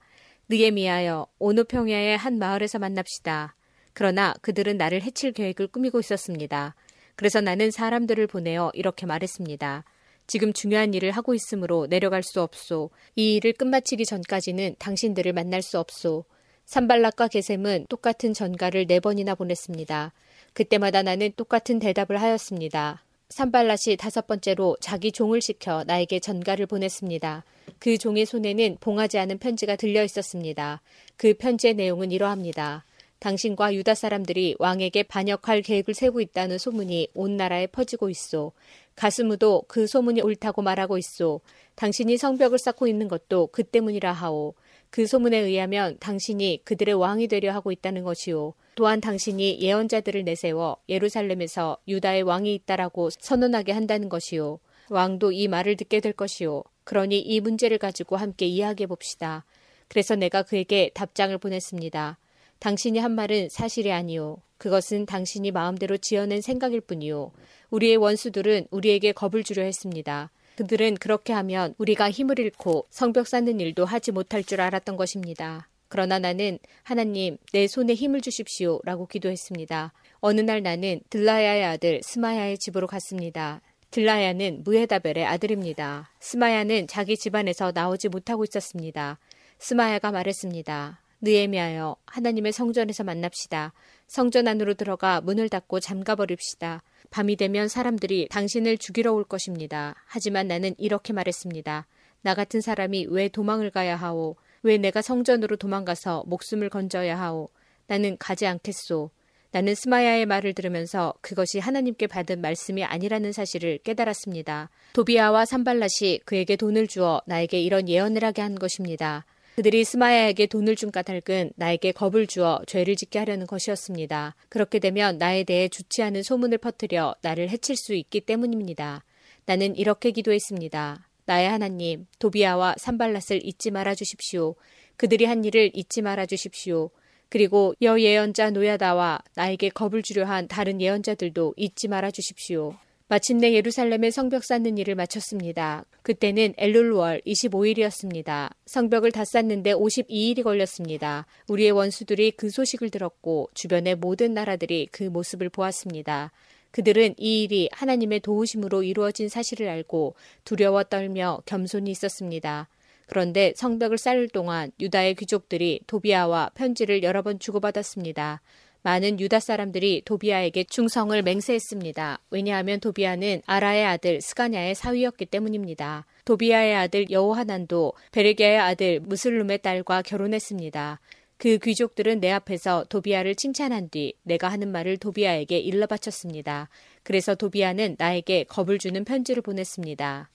느헤미야여, 오노평야의 한 마을에서 만납시다. 그러나 그들은 나를 해칠 계획을 꾸미고 있었습니다. 그래서 나는 사람들을 보내어 이렇게 말했습니다. 지금 중요한 일을 하고 있으므로 내려갈 수 없소. 이 일을 끝마치기 전까지는 당신들을 만날 수 없소. 삼발랏과 게셈은 똑같은 전가를 네 번이나 보냈습니다. 그때마다 나는 똑같은 대답을 하였습니다. 삼발랏이 다섯 번째로 자기 종을 시켜 나에게 전가를 보냈습니다. 그 종의 손에는 봉하지 않은 편지가 들려 있었습니다. 그 편지의 내용은 이러합니다. 당신과 유다 사람들이 왕에게 반역할 계획을 세우고 있다는 소문이 온 나라에 퍼지고 있소. 가스무도 그 소문이 옳다고 말하고 있소. 당신이 성벽을 쌓고 있는 것도 그 때문이라 하오. 그 소문에 의하면 당신이 그들의 왕이 되려 하고 있다는 것이오. 또한 당신이 예언자들을 내세워 예루살렘에서 유다의 왕이 있다라고 선언하게 한다는 것이오. 왕도 이 말을 듣게 될 것이오. 그러니 이 문제를 가지고 함께 이야기해 봅시다. 그래서 내가 그에게 답장을 보냈습니다. 당신이 한 말은 사실이 아니오. 그것은 당신이 마음대로 지어낸 생각일 뿐이오. 우리의 원수들은 우리에게 겁을 주려 했습니다. 그들은 그렇게 하면 우리가 힘을 잃고 성벽 쌓는 일도 하지 못할 줄 알았던 것입니다. 그러나 나는 하나님, 내 손에 힘을 주십시오 라고 기도했습니다. 어느 날 나는 들라야의 아들 스마야의 집으로 갔습니다. 들라야는 무헤다벨의 아들입니다. 스마야는 자기 집안에서 나오지 못하고 있었습니다. 스마야가 말했습니다. 느헤미야여, 하나님의 성전에서 만납시다. 성전 안으로 들어가 문을 닫고 잠가버립시다. 밤이 되면 사람들이 당신을 죽이러 올 것입니다. 하지만 나는 이렇게 말했습니다. 나 같은 사람이 왜 도망을 가야 하오? 왜 내가 성전으로 도망가서 목숨을 건져야 하오? 나는 가지 않겠소. 나는 스마야의 말을 들으면서 그것이 하나님께 받은 말씀이 아니라는 사실을 깨달았습니다. 도비아와 삼발랏이 그에게 돈을 주어 나에게 이런 예언을 하게 한 것입니다. 그들이 스마야에게 돈을 준 까닭은 나에게 겁을 주어 죄를 짓게 하려는 것이었습니다. 그렇게 되면 나에 대해 좋지 않은 소문을 퍼뜨려 나를 해칠 수 있기 때문입니다. 나는 이렇게 기도했습니다. 나의 하나님, 도비아와 삼발랏을 잊지 말아 주십시오. 그들이 한 일을 잊지 말아 주십시오. 그리고 여예언자 노야다와 나에게 겁을 주려 한 다른 예언자들도 잊지 말아 주십시오. 마침내 예루살렘의 성벽 쌓는 일을 마쳤습니다. 그때는 엘룰월 이십오 일이었습니다. 성벽을 다 쌓는데 오십이 일이 걸렸습니다. 우리의 원수들이 그 소식을 들었고 주변의 모든 나라들이 그 모습을 보았습니다. 그들은 이 일이 하나님의 도우심으로 이루어진 사실을 알고 두려워 떨며 겸손히 있었습니다. 그런데 성벽을 쌓을 동안 유다의 귀족들이 도비아와 편지를 여러 번 주고받았습니다. 많은 유다 사람들이 도비아에게 충성을 맹세했습니다. 왜냐하면 도비아는 아라의 아들 스가랴의 사위였기 때문입니다. 도비아의 아들 여호하난도 베레기야의 아들 무슬룸의 딸과 결혼했습니다. 그 귀족들은 내 앞에서 도비아를 칭찬한 뒤 내가 하는 말을 도비아에게 일러 바쳤습니다. 그래서 도비아는 나에게 겁을 주는 편지를 보냈습니다.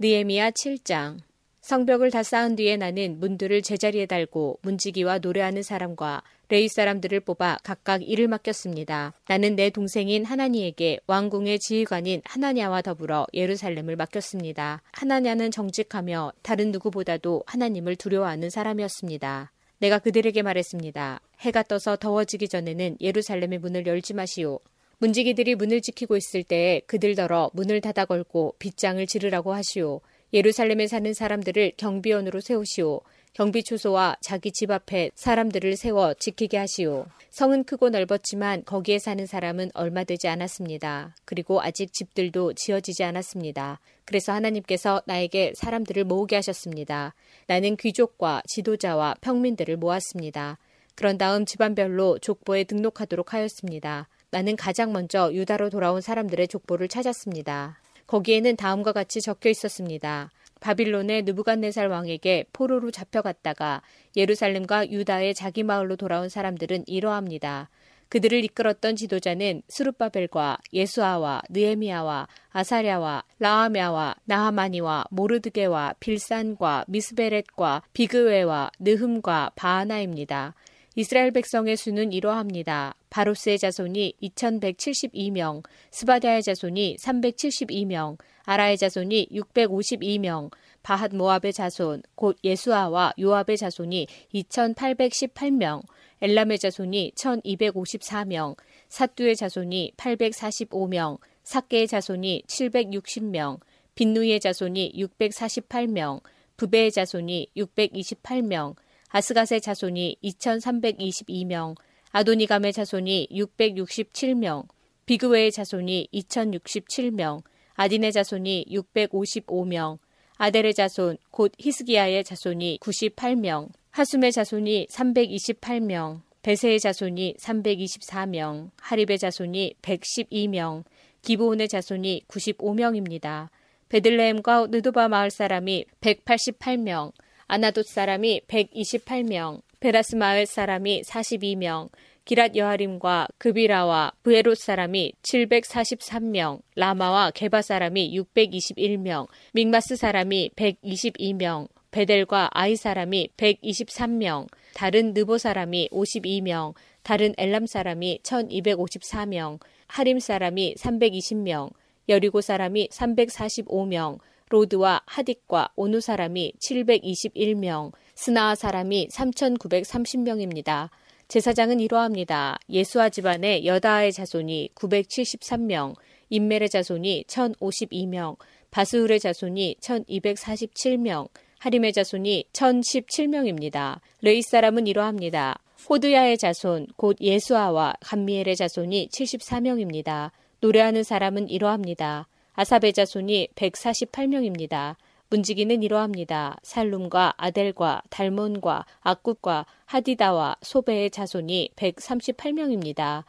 느헤미야 칠 장. 성벽을 다 쌓은 뒤에 나는 문들을 제자리에 달고 문지기와 노래하는 사람과 레위 사람들을 뽑아 각각 일을 맡겼습니다. 나는 내 동생인 하나니에게 왕궁의 지휘관인 하나냐와 더불어 예루살렘을 맡겼습니다. 하나냐는 정직하며 다른 누구보다도 하나님을 두려워하는 사람이었습니다. 내가 그들에게 말했습니다. 해가 떠서 더워지기 전에는 예루살렘의 문을 열지 마시오. 문지기들이 문을 지키고 있을 때에 그들더러 문을 닫아 걸고 빗장을 지르라고 하시오. 예루살렘에 사는 사람들을 경비원으로 세우시오. 경비초소와 자기 집 앞에 사람들을 세워 지키게 하시오. 성은 크고 넓었지만 거기에 사는 사람은 얼마 되지 않았습니다. 그리고 아직 집들도 지어지지 않았습니다. 그래서 하나님께서 나에게 사람들을 모으게 하셨습니다. 나는 귀족과 지도자와 평민들을 모았습니다. 그런 다음 집안별로 족보에 등록하도록 하였습니다. 나는 가장 먼저 유다로 돌아온 사람들의 족보를 찾았습니다. 거기에는 다음과 같이 적혀 있었습니다. 바빌론의 느부갓네살 왕에게 포로로 잡혀갔다가 예루살렘과 유다의 자기 마을로 돌아온 사람들은 이러합니다. 그들을 이끌었던 지도자는 스룹바벨과 예수아와 느헤미야와 아사랴와 라하메아와 나하마니와 모르드게와 빌산과 미스베렛과 비그웨와 느흠과 바하나입니다. 이스라엘 백성의 수는 이러합니다. 바로스의 자손이 이천백칠십이 명, 스바다의 자손이 삼백칠십이 명, 아라의 자손이 육백오십이 명, 바핫 모압의 자손, 곧 예수아와 요압의 자손이 이천팔백십팔 명, 엘람의 자손이 천이백오십사 명, 사뚜의 자손이 팔백사십오 명, 삭개의 자손이 칠백육십 명, 빈누이의 자손이 육백사십팔 명, 부베의 자손이 육백이십팔 명, 아스갓의 자손이 이천삼백이십이 명, 아도니감의 자손이 육백육십칠 명, 비그웨의 자손이 이천육십칠 명, 아딘의 자손이 육백오십오 명, 아델의 자손 곧 히스기야의 자손이 구십팔 명, 하숨의 자손이 삼백이십팔 명, 베세의 자손이 삼백이십사 명, 하립의 자손이 백십이 명, 기브온의 자손이 구십오 명입니다. 베들레헴과 느도바 마을 사람이 백팔십팔 명, 아나돗 사람이 백이십팔 명, 베라스 마을 사람이 사십이 명, 기랏 여하림과 그비라와 브에롯 사람이 칠백사십삼 명, 라마와 게바 사람이 육백이십일 명, 믹마스 사람이 백이십이 명, 베델과 아이 사람이 백이십삼 명, 다른 느보 사람이 오십이 명, 다른 엘람 사람이 천이백오십사 명, 하림 사람이 삼백이십 명, 여리고 사람이 삼백사십오 명, 로드와 하딕과 오누 사람이 칠백이십일 명, 스나아 사람이 삼천구백삼십 명입니다. 제사장은 이러합니다. 예수아 집안의 여다아의 자손이 구백칠십삼 명, 임멜의 자손이 천오십이 명, 바스울의 자손이 천이백사십칠 명, 하림의 자손이 천십칠 명입니다. 레위 사람은 이러합니다. 호드야의 자손 곧 예수아와 감미엘의 자손이 칠십사 명입니다. 노래하는 사람은 이러합니다. 아삽의 자손이 백사십팔 명입니다. 문지기는 이러합니다. 살룸과 아델과 달몬과 악굽과 하디다와 소베의 자손이 백삼십팔 명입니다.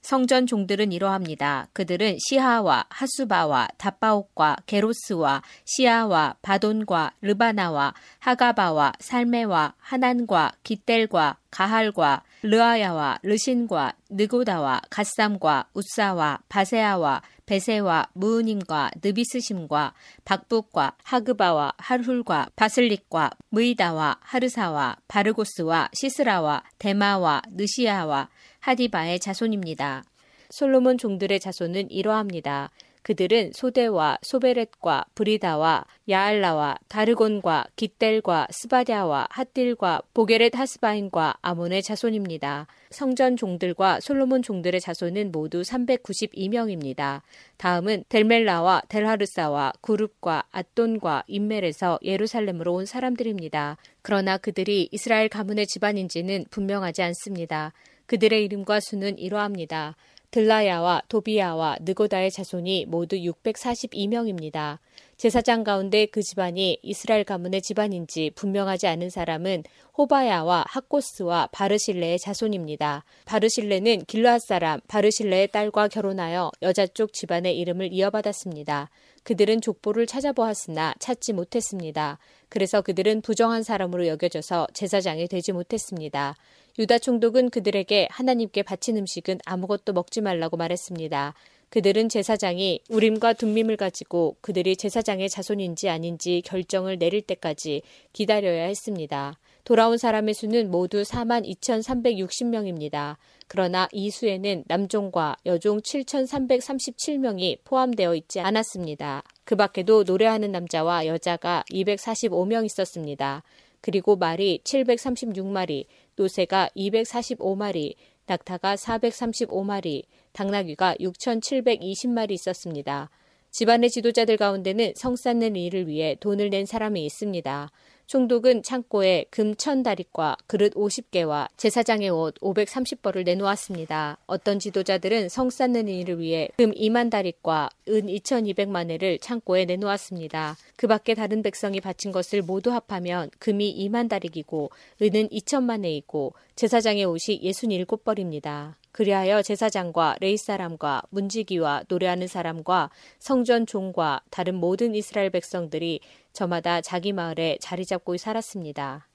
성전 종들은 이러합니다. 그들은 시하와 하수바와 다바옥과 게로스와 시아와 바돈과 르바나와 하가바와 살메와 하난과 깃델과 가할과 르아야와 르신과 느고다와 갓삼과 우사와 바세아와 베세와 무은임과 느비스심과 박북과 하그바와 할훌과 바슬릭과 무이다와 하르사와 바르고스와 시스라와 데마와 느시아와 하디바의 자손입니다. 솔로몬 종들의 자손은 이러합니다. 그들은 소대와 소베렛과 브리다와 야알라와 다르곤과 깃델과 스바랴와 핫딜과 보게렛 하스바인과 아몬의 자손입니다. 성전 종들과 솔로몬 종들의 자손은 모두 삼백구십이 명입니다. 다음은 델멜라와 델하르사와 구룹과 앗돈과 인멜에서 예루살렘으로 온 사람들입니다. 그러나 그들이 이스라엘 가문의 집안인지는 분명하지 않습니다. 그들의 이름과 수는 이러합니다. 들라야와 도비야와 느고다의 자손이 모두 육백사십이 명입니다. 제사장 가운데 그 집안이 이스라엘 가문의 집안인지 분명하지 않은 사람은 호바야와 학고스와 바르실레의 자손입니다. 바르실레는 길르앗 사람 바르실레의 딸과 결혼하여 여자 쪽 집안의 이름을 이어받았습니다. 그들은 족보를 찾아보았으나 찾지 못했습니다. 그래서 그들은 부정한 사람으로 여겨져서 제사장이 되지 못했습니다. 유다 총독은 그들에게 하나님께 바친 음식은 아무것도 먹지 말라고 말했습니다. 그들은 제사장이 우림과 둠밈을 가지고 그들이 제사장의 자손인지 아닌지 결정을 내릴 때까지 기다려야 했습니다. 돌아온 사람의 수는 모두 사만 이천삼백육십 명입니다. 그러나 이 수에는 남종과 여종 칠천삼백삼십칠 명이 포함되어 있지 않았습니다. 그 밖에도 노래하는 남자와 여자가 이백사십오 명 있었습니다. 그리고 말이 칠백삼십육 마리, 노새가 이백사십오 마리, 낙타가 사백삼십오 마리, 당나귀가 육천칠백이십 마리 있었습니다. 집안의 지도자들 가운데는 성 쌓는 일을 위해 돈을 낸 사람이 있습니다. 총독은 창고에 금 천 다릿과 그릇 오십 개와 제사장의 옷 오백삼십 벌을 내놓았습니다. 어떤 지도자들은 성 쌓는 일을 위해 금 이만 다릿과 은 이천이백만 회를 창고에 내놓았습니다. 그 밖에 다른 백성이 바친 것을 모두 합하면 금이 이만 다릿이고 은은 이천만 회이고 제사장의 옷이 육십칠 벌입니다. 그리하여 제사장과 레위 사람과 문지기와 노래하는 사람과 성전 종과 다른 모든 이스라엘 백성들이 저마다 자기 마을에 자리 잡고 살았습니다.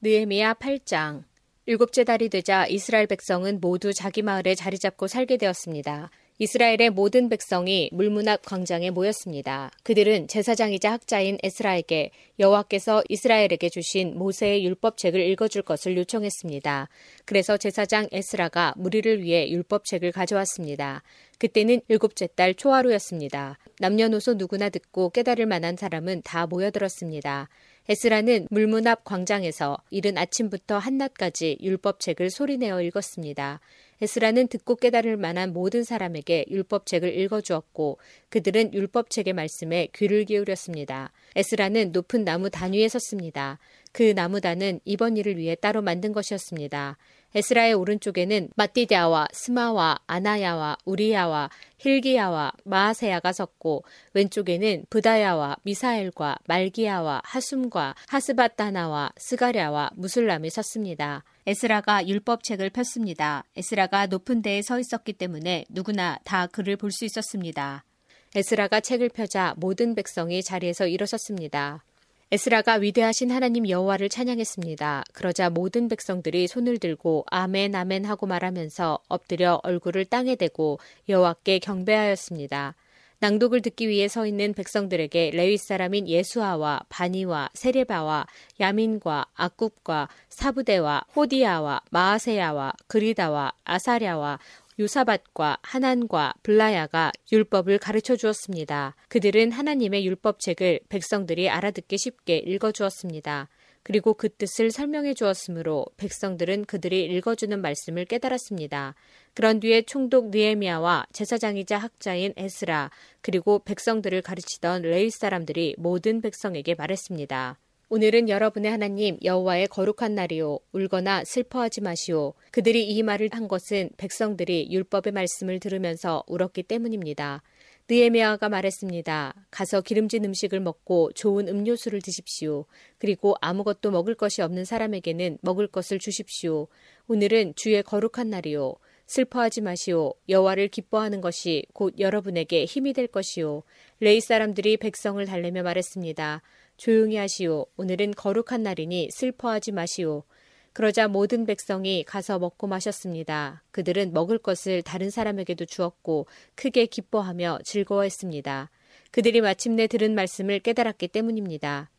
느헤미야 팔 장. 일곱째 달이 되자 이스라엘 백성은 모두 자기 마을에 자리 잡고 살게 되었습니다. 이스라엘의 모든 백성이 물문 앞 광장에 모였습니다. 그들은 제사장이자 학자인 에스라에게 여호와께서 이스라엘에게 주신 모세의 율법책을 읽어줄 것을 요청했습니다. 그래서 제사장 에스라가 무리를 위해 율법책을 가져왔습니다. 그때는 일곱째 달 초하루였습니다. 남녀노소 누구나 듣고 깨달을 만한 사람은 다 모여들었습니다. 에스라는 물문 앞 광장에서 이른 아침부터 한낮까지 율법책을 소리내어 읽었습니다. 에스라는 듣고 깨달을 만한 모든 사람에게 율법책을 읽어주었고 그들은 율법책의 말씀에 귀를 기울였습니다. 에스라는 높은 나무 단 위에 섰습니다. 그 나무단은 이번 일을 위해 따로 만든 것이었습니다. 에스라의 오른쪽에는 맏디대아와 스마와 아나야와 우리야와 힐기야와 마아세야가 섰고, 왼쪽에는 부다야와 미사엘과 말기야와 하숨과 하스바따나와 스가랴와 무술람이 섰습니다. 에스라가 율법책을 폈습니다. 에스라가 높은 데에 서 있었기 때문에 누구나 다 그를 볼 수 있었습니다. 에스라가 책을 펴자 모든 백성이 자리에서 일어섰습니다. 에스라가 위대하신 하나님 여호와를 찬양했습니다. 그러자 모든 백성들이 손을 들고 아멘 아멘 하고 말하면서 엎드려 얼굴을 땅에 대고 여호와께 경배하였습니다. 낭독을 듣기 위해 서 있는 백성들에게 레위 사람인 예수아와 바니와 세레바와 야민과 악굽과 사부대와 호디야와 마아세야와 그리다와 아사랴와 요사밧과 하난과 블라야가 율법을 가르쳐 주었습니다. 그들은 하나님의 율법책을 백성들이 알아듣기 쉽게 읽어주었습니다. 그리고 그 뜻을 설명해 주었으므로 백성들은 그들이 읽어주는 말씀을 깨달았습니다. 그런 뒤에 총독 느헤미야와 제사장이자 학자인 에스라, 그리고 백성들을 가르치던 레위 사람들이 모든 백성에게 말했습니다. 오늘은 여러분의 하나님 여호와의 거룩한 날이요, 울거나 슬퍼하지 마시오. 그들이 이 말을 한 것은 백성들이 율법의 말씀을 들으면서 울었기 때문입니다. 느헤미야가 말했습니다. 가서 기름진 음식을 먹고 좋은 음료수를 드십시오. 그리고 아무것도 먹을 것이 없는 사람에게는 먹을 것을 주십시오. 오늘은 주의 거룩한 날이요, 슬퍼하지 마시오. 여호와를 기뻐하는 것이 곧 여러분에게 힘이 될 것이오. 레위 사람들이 백성을 달래며 말했습니다. 조용히 하시오. 오늘은 거룩한 날이니 슬퍼하지 마시오. 그러자 모든 백성이 가서 먹고 마셨습니다. 그들은 먹을 것을 다른 사람에게도 주었고 크게 기뻐하며 즐거워했습니다. 그들이 마침내 들은 말씀을 깨달았기 때문입니다.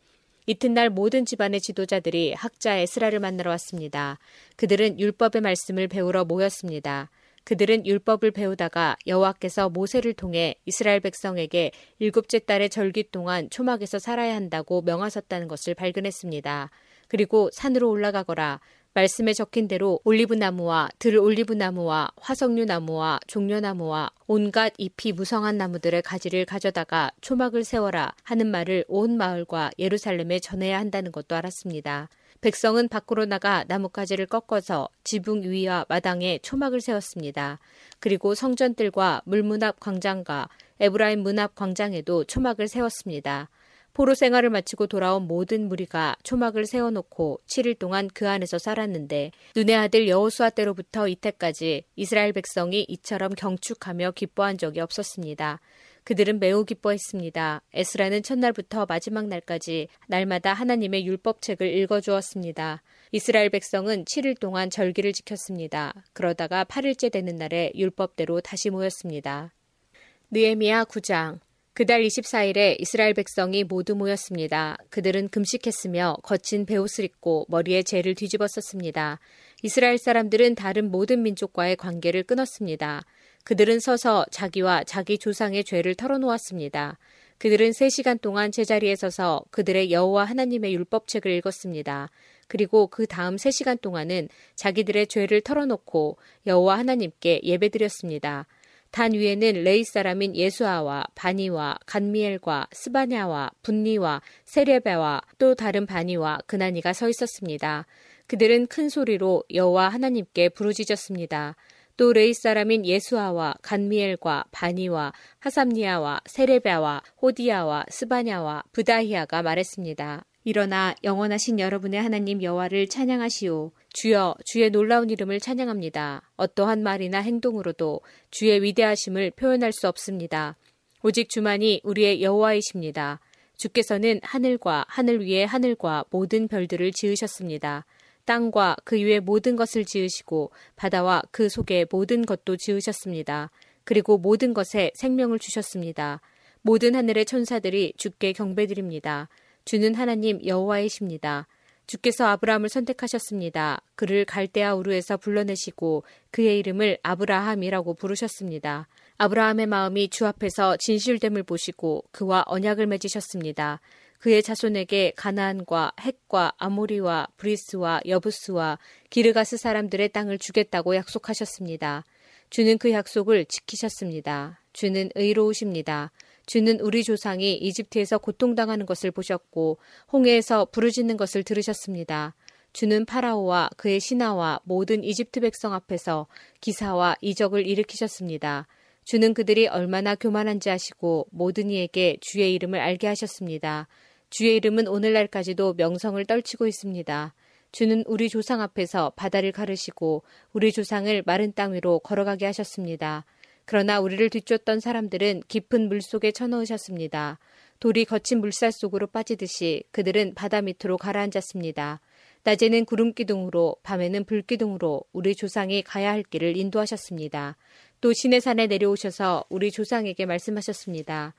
이튿날 모든 집안의 지도자들이 학자 에스라를 만나러 왔습니다. 그들은 율법의 말씀을 배우러 모였습니다. 그들은 율법을 배우다가 여호와께서 모세를 통해 이스라엘 백성에게 일곱째 달의 절기 동안 초막에서 살아야 한다고 명하셨다는 것을 발견했습니다. 그리고 산으로 올라가거라. 말씀에 적힌 대로 올리브나무와 들 올리브나무와 화석류나무와 종려나무와 온갖 잎이 무성한 나무들의 가지를 가져다가 초막을 세워라 하는 말을 온 마을과 예루살렘에 전해야 한다는 것도 알았습니다. 백성은 밖으로 나가 나뭇가지를 꺾어서 지붕 위와 마당에 초막을 세웠습니다. 그리고 성전들과 물문 앞 광장과 에브라임 문 앞 광장에도 초막을 세웠습니다. 포로 생활을 마치고 돌아온 모든 무리가 초막을 세워놓고 칠 일 동안 그 안에서 살았는데, 눈의 아들 여호수아 때로부터 이때까지 이스라엘 백성이 이처럼 경축하며 기뻐한 적이 없었습니다. 그들은 매우 기뻐했습니다. 에스라는 첫날부터 마지막 날까지 날마다 하나님의 율법책을 읽어주었습니다. 이스라엘 백성은 칠 일 동안 절기를 지켰습니다. 그러다가 팔 일째 되는 날에 율법대로 다시 모였습니다. 느헤미야 구 장. 그달 이십사 일에 이스라엘 백성이 모두 모였습니다. 그들은 금식했으며 거친 베옷을 입고 머리에 재를 뒤집어 썼습니다. 이스라엘 사람들은 다른 모든 민족과의 관계를 끊었습니다. 그들은 서서 자기와 자기 조상의 죄를 털어놓았습니다. 그들은 세 시간 동안 제자리에 서서 그들의 여호와 하나님의 율법책을 읽었습니다. 그리고 그 다음 세 시간 동안은 자기들의 죄를 털어놓고 여호와 하나님께 예배드렸습니다. 단 위에는 레위 사람인 예수아와 바니와 간미엘과 스바냐와 분니와 세레베와 또 다른 바니와 그나니가 서 있었습니다. 그들은 큰 소리로 여호와 하나님께 부르짖었습니다. 또 레위 사람인 예수아와 간미엘과 바니와 하삼니아와 세레베와 호디야와 스바냐와 부다히야가 말했습니다. 일어나 영원하신 여러분의 하나님 여호와를 찬양하시오. 주여, 주의 놀라운 이름을 찬양합니다. 어떠한 말이나 행동으로도 주의 위대하심을 표현할 수 없습니다. 오직 주만이 우리의 여호와이십니다. 주께서는 하늘과 하늘 위의 하늘과 모든 별들을 지으셨습니다. 땅과 그 위의 모든 것을 지으시고 바다와 그 속의 모든 것도 지으셨습니다. 그리고 모든 것에 생명을 주셨습니다. 모든 하늘의 천사들이 주께 경배드립니다. 주는 하나님 여호와이십니다. 주께서 아브라함을 선택하셨습니다. 그를 갈대아 우르에서 불러내시고 그의 이름을 아브라함이라고 부르셨습니다. 아브라함의 마음이 주 앞에서 진실됨을 보시고 그와 언약을 맺으셨습니다. 그의 자손에게 가나안과 헷과 아모리와 브리스와 여부스와 기르가스 사람들의 땅을 주겠다고 약속하셨습니다. 주는 그 약속을 지키셨습니다. 주는 의로우십니다. 주는 우리 조상이 이집트에서 고통당하는 것을 보셨고 홍해에서 부르짖는 것을 들으셨습니다. 주는 파라오와 그의 신하와 모든 이집트 백성 앞에서 기사와 이적을 일으키셨습니다. 주는 그들이 얼마나 교만한지 아시고 모든 이에게 주의 이름을 알게 하셨습니다. 주의 이름은 오늘날까지도 명성을 떨치고 있습니다. 주는 우리 조상 앞에서 바다를 가르시고 우리 조상을 마른 땅 위로 걸어가게 하셨습니다. 그러나 우리를 뒤쫓던 사람들은 깊은 물속에 쳐넣으셨습니다. 돌이 거친 물살 속으로 빠지듯이 그들은 바다 밑으로 가라앉았습니다. 낮에는 구름기둥으로 밤에는 불기둥으로 우리 조상이 가야 할 길을 인도하셨습니다. 또 시내산에 내려오셔서 우리 조상에게 말씀하셨습니다.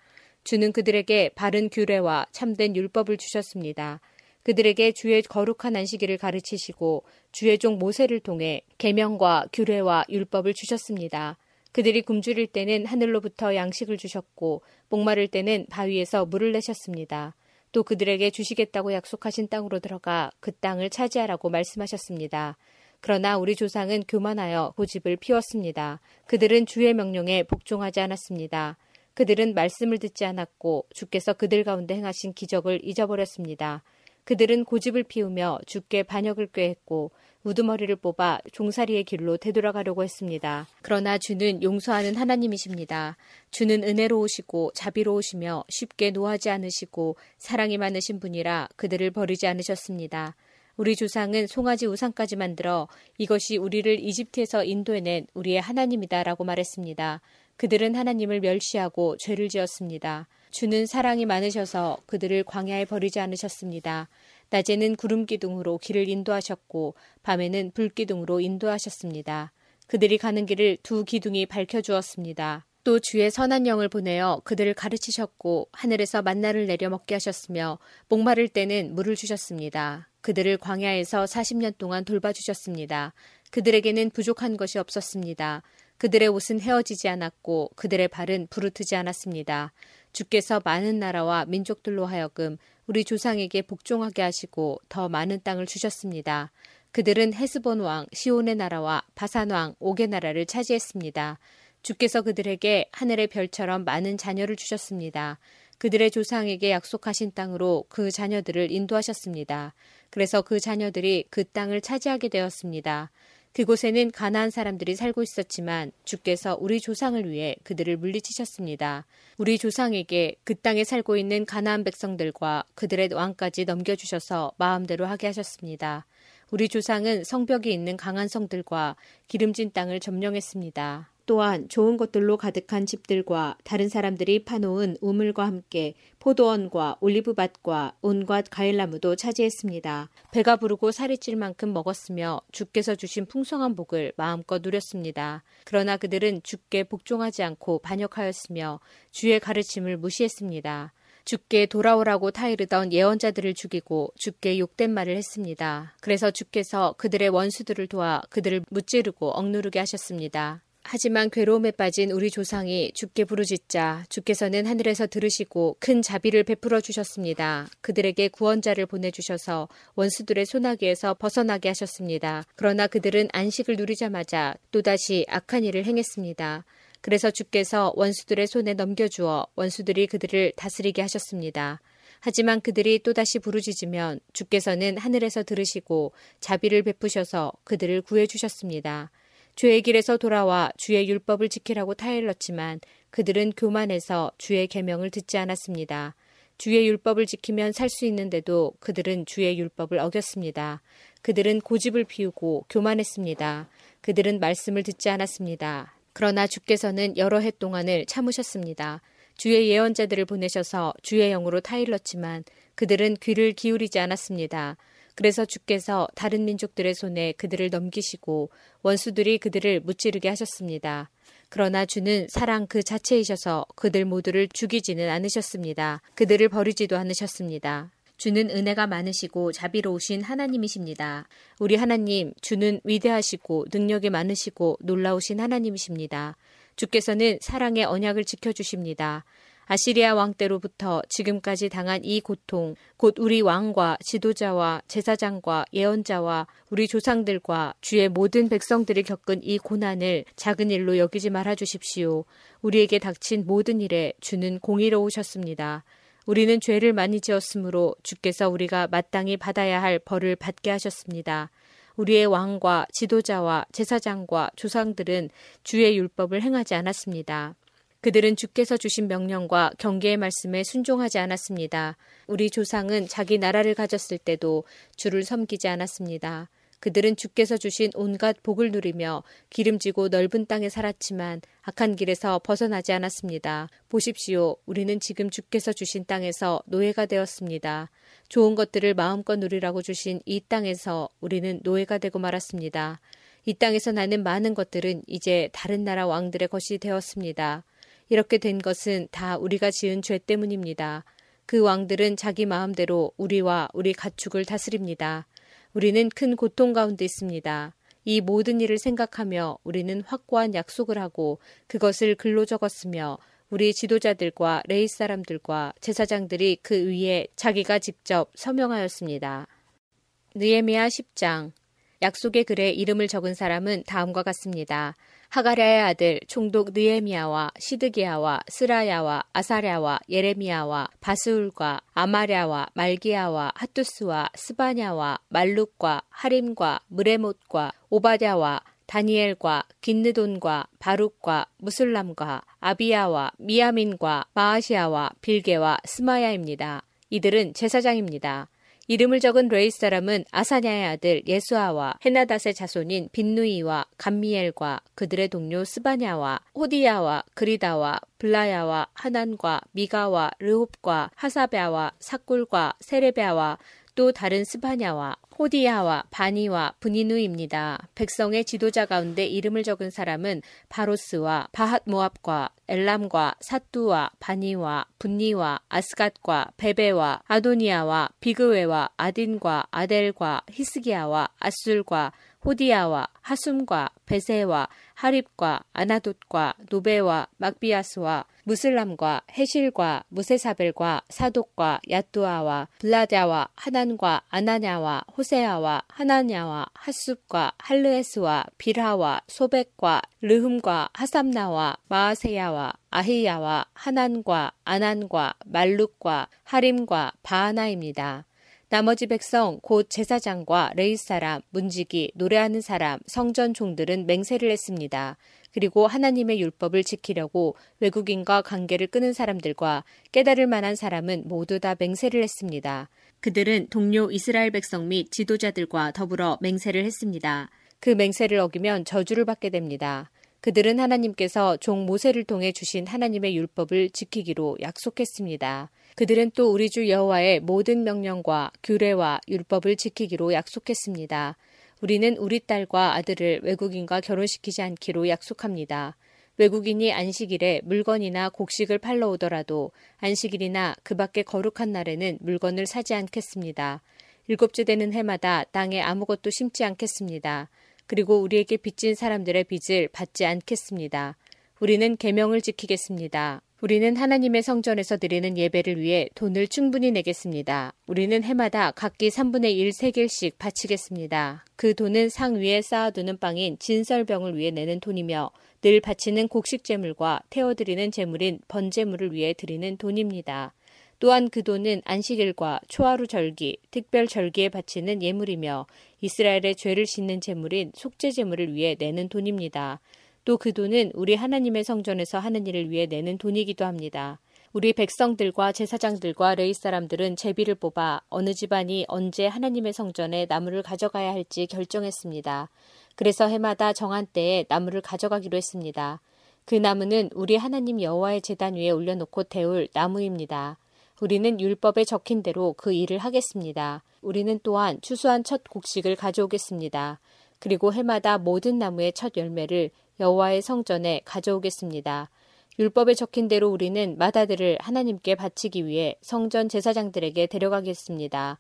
주는 그들에게 바른 규례와 참된 율법을 주셨습니다. 그들에게 주의 거룩한 안식일을 가르치시고 주의 종 모세를 통해 계명과 규례와 율법을 주셨습니다. 그들이 굶주릴 때는 하늘로부터 양식을 주셨고 목마를 때는 바위에서 물을 내셨습니다. 또 그들에게 주시겠다고 약속하신 땅으로 들어가 그 땅을 차지하라고 말씀하셨습니다. 그러나 우리 조상은 교만하여 고집을 피웠습니다. 그들은 주의 명령에 복종하지 않았습니다. 그들은 말씀을 듣지 않았고 주께서 그들 가운데 행하신 기적을 잊어버렸습니다. 그들은 고집을 피우며 주께 반역을 꾀했고 우두머리를 뽑아 종살이의 길로 되돌아가려고 했습니다. 그러나 주는 용서하는 하나님이십니다. 주는 은혜로우시고 자비로우시며 쉽게 노하지 않으시고 사랑이 많으신 분이라 그들을 버리지 않으셨습니다. 우리 조상은 송아지 우상까지 만들어 이것이 우리를 이집트에서 인도해낸 우리의 하나님이다 라고 말했습니다. 그들은 하나님을 멸시하고 죄를 지었습니다. 주는 사랑이 많으셔서 그들을 광야에 버리지 않으셨습니다. 낮에는 구름기둥으로 길을 인도하셨고 밤에는 불기둥으로 인도하셨습니다. 그들이 가는 길을 두 기둥이 밝혀주었습니다. 또 주의 선한 영을 보내어 그들을 가르치셨고 하늘에서 만나를 내려 먹게 하셨으며 목마를 때는 물을 주셨습니다. 그들을 광야에서 사십 년 동안 돌봐주셨습니다. 그들에게는 부족한 것이 없었습니다. 그들의 옷은 헤어지지 않았고 그들의 발은 부르트지 않았습니다. 주께서 많은 나라와 민족들로 하여금 우리 조상에게 복종하게 하시고 더 많은 땅을 주셨습니다. 그들은 헤스본 왕 시온의 나라와 바산 왕 옥의 나라를 차지했습니다. 주께서 그들에게 하늘의 별처럼 많은 자녀를 주셨습니다. 그들의 조상에게 약속하신 땅으로 그 자녀들을 인도하셨습니다. 그래서 그 자녀들이 그 땅을 차지하게 되었습니다. 그곳에는 가나안 사람들이 살고 있었지만 주께서 우리 조상을 위해 그들을 물리치셨습니다. 우리 조상에게 그 땅에 살고 있는 가나안 백성들과 그들의 왕까지 넘겨주셔서 마음대로 하게 하셨습니다. 우리 조상은 성벽이 있는 강한 성들과 기름진 땅을 점령했습니다. 또한 좋은 것들로 가득한 집들과 다른 사람들이 파놓은 우물과 함께 포도원과 올리브밭과 온갖 과일나무도 차지했습니다. 배가 부르고 살이 찔 만큼 먹었으며 주께서 주신 풍성한 복을 마음껏 누렸습니다. 그러나 그들은 주께 복종하지 않고 반역하였으며 주의 가르침을 무시했습니다. 주께 돌아오라고 타이르던 예언자들을 죽이고 주께 욕된 말을 했습니다. 그래서 주께서 그들의 원수들을 도와 그들을 무찌르고 억누르게 하셨습니다. 하지만 괴로움에 빠진 우리 조상이 주께 부르짖자 주께서는 하늘에서 들으시고 큰 자비를 베풀어 주셨습니다. 그들에게 구원자를 보내주셔서 원수들의 손아귀에서 벗어나게 하셨습니다. 그러나 그들은 안식을 누리자마자 또다시 악한 일을 행했습니다. 그래서 주께서 원수들의 손에 넘겨주어 원수들이 그들을 다스리게 하셨습니다. 하지만 그들이 또다시 부르짖으면 주께서는 하늘에서 들으시고 자비를 베푸셔서 그들을 구해주셨습니다. 주의 길에서 돌아와 주의 율법을 지키라고 타일렀지만 그들은 교만해서 주의 계명을 듣지 않았습니다. 주의 율법을 지키면 살 수 있는데도 그들은 주의 율법을 어겼습니다. 그들은 고집을 피우고 교만했습니다. 그들은 말씀을 듣지 않았습니다. 그러나 주께서는 여러 해 동안을 참으셨습니다. 주의 예언자들을 보내셔서 주의 영으로 타일렀지만 그들은 귀를 기울이지 않았습니다. 그래서 주께서 다른 민족들의 손에 그들을 넘기시고 원수들이 그들을 무찌르게 하셨습니다. 그러나 주는 사랑 그 자체이셔서 그들 모두를 죽이지는 않으셨습니다. 그들을 버리지도 않으셨습니다. 주는 은혜가 많으시고 자비로우신 하나님이십니다. 우리 하나님, 주는 위대하시고 능력이 많으시고 놀라우신 하나님이십니다. 주께서는 사랑의 언약을 지켜주십니다. 아시리아 왕 때로부터 지금까지 당한 이 고통, 곧 우리 왕과 지도자와 제사장과 예언자와 우리 조상들과 주의 모든 백성들이 겪은 이 고난을 작은 일로 여기지 말아주십시오. 우리에게 닥친 모든 일에 주는 공의로우셨습니다. 우리는 죄를 많이 지었으므로 주께서 우리가 마땅히 받아야 할 벌을 받게 하셨습니다. 우리의 왕과 지도자와 제사장과 조상들은 주의 율법을 행하지 않았습니다. 그들은 주께서 주신 명령과 경계의 말씀에 순종하지 않았습니다. 우리 조상은 자기 나라를 가졌을 때도 주를 섬기지 않았습니다. 그들은 주께서 주신 온갖 복을 누리며 기름지고 넓은 땅에 살았지만 악한 길에서 벗어나지 않았습니다. 보십시오. 우리는 지금 주께서 주신 땅에서 노예가 되었습니다. 좋은 것들을 마음껏 누리라고 주신 이 땅에서 우리는 노예가 되고 말았습니다. 이 땅에서 나는 많은 것들은 이제 다른 나라 왕들의 것이 되었습니다. 이렇게 된 것은 다 우리가 지은 죄 때문입니다. 그 왕들은 자기 마음대로 우리와 우리 가축을 다스립니다. 우리는 큰 고통 가운데 있습니다. 이 모든 일을 생각하며 우리는 확고한 약속을 하고 그것을 글로 적었으며 우리 지도자들과 레이 사람들과 제사장들이 그 위에 자기가 직접 서명하였습니다. 느헤미야 십 장. 약속의 글에 이름을 적은 사람은 다음과 같습니다. 하가랴의 아들 총독 느헤미야와 시드기야와 스라야와 아사랴와 예레미야와 바스울과 아마랴와 말기야와 하투스와 스바냐와 말룩과 하림과 무레못과 오바랴와 다니엘과 긴느돈과 바룩과 무슬람과 아비야와 미야민과 마아시아와 빌게와 스마야입니다. 이들은 제사장입니다. 이름을 적은 레이 사람은 아사냐의 아들 예수아와 헤나닷의 자손인 빈누이와 감미엘과 그들의 동료 스바냐와 호디야와 그리다와 블라야와 하난과 미가와 르홉과 하사베아와 사꿀과 세레베아와 또 다른 스바냐와 호디야와 바니와 브니누입니다. 백성의 지도자 가운데 이름을 적은 사람은 바로스와 바핫모압과 엘람과 사뚜와 바니와 분니와 아스갓과 베베와 아도니아와 비그웨와 아딘과 아델과 히스기야와 아술과 호디야와 하숨과 베세와 하립과 아나돗과 노베와 막비아스와 무슬람과 해실과 무세사벨과 사독과 야뚜아와 블라자와 하난과 아나냐와 호세아와 하나냐와 하숲과 할르에스와 빌하와 소백과 르흠과 하삼나와 마아세야와 아히야와 하난과 아난과 말룩과 하림과 바하나입니다. 나머지 백성 곧 제사장과 레위 사람, 문지기, 노래하는 사람, 성전 종들은 맹세를 했습니다. 그리고 하나님의 율법을 지키려고 외국인과 관계를 끊은 사람들과 깨달을 만한 사람은 모두 다 맹세를 했습니다. 그들은 동료 이스라엘 백성 및 지도자들과 더불어 맹세를 했습니다. 그 맹세를 어기면 저주를 받게 됩니다. 그들은 하나님께서 종 모세를 통해 주신 하나님의 율법을 지키기로 약속했습니다. 그들은 또 우리 주 여호와의 모든 명령과 규례와 율법을 지키기로 약속했습니다. 우리는 우리 딸과 아들을 외국인과 결혼시키지 않기로 약속합니다. 외국인이 안식일에 물건이나 곡식을 팔러 오더라도 안식일이나 그 밖에 거룩한 날에는 물건을 사지 않겠습니다. 일곱째 되는 해마다 땅에 아무것도 심지 않겠습니다. 그리고 우리에게 빚진 사람들의 빚을 받지 않겠습니다. 우리는 계명을 지키겠습니다. 우리는 하나님의 성전에서 드리는 예배를 위해 돈을 충분히 내겠습니다. 우리는 해마다 각기 삼분의 일 세겔씩 바치겠습니다. 그 돈은 상 위에 쌓아두는 빵인 진설병을 위해 내는 돈이며 늘 바치는 곡식제물과 태워드리는 제물인 번제물을 위해 드리는 돈입니다. 또한 그 돈은 안식일과 초하루 절기, 특별 절기에 바치는 예물이며 이스라엘의 죄를 씻는 제물인 속죄제물을 위해 내는 돈입니다. 또 그 돈은 우리 하나님의 성전에서 하는 일을 위해 내는 돈이기도 합니다. 우리 백성들과 제사장들과 레위 사람들은 제비를 뽑아 어느 집안이 언제 하나님의 성전에 나무를 가져가야 할지 결정했습니다. 그래서 해마다 정한 때에 나무를 가져가기로 했습니다. 그 나무는 우리 하나님 여호와의 제단 위에 올려놓고 데울 나무입니다. 우리는 율법에 적힌 대로 그 일을 하겠습니다. 우리는 또한 추수한 첫 곡식을 가져오겠습니다. 그리고 해마다 모든 나무의 첫 열매를 여호와의 성전에 가져오겠습니다. 율법에 적힌 대로 우리는 마다들을 하나님께 바치기 위해 성전 제사장들에게 데려가겠습니다.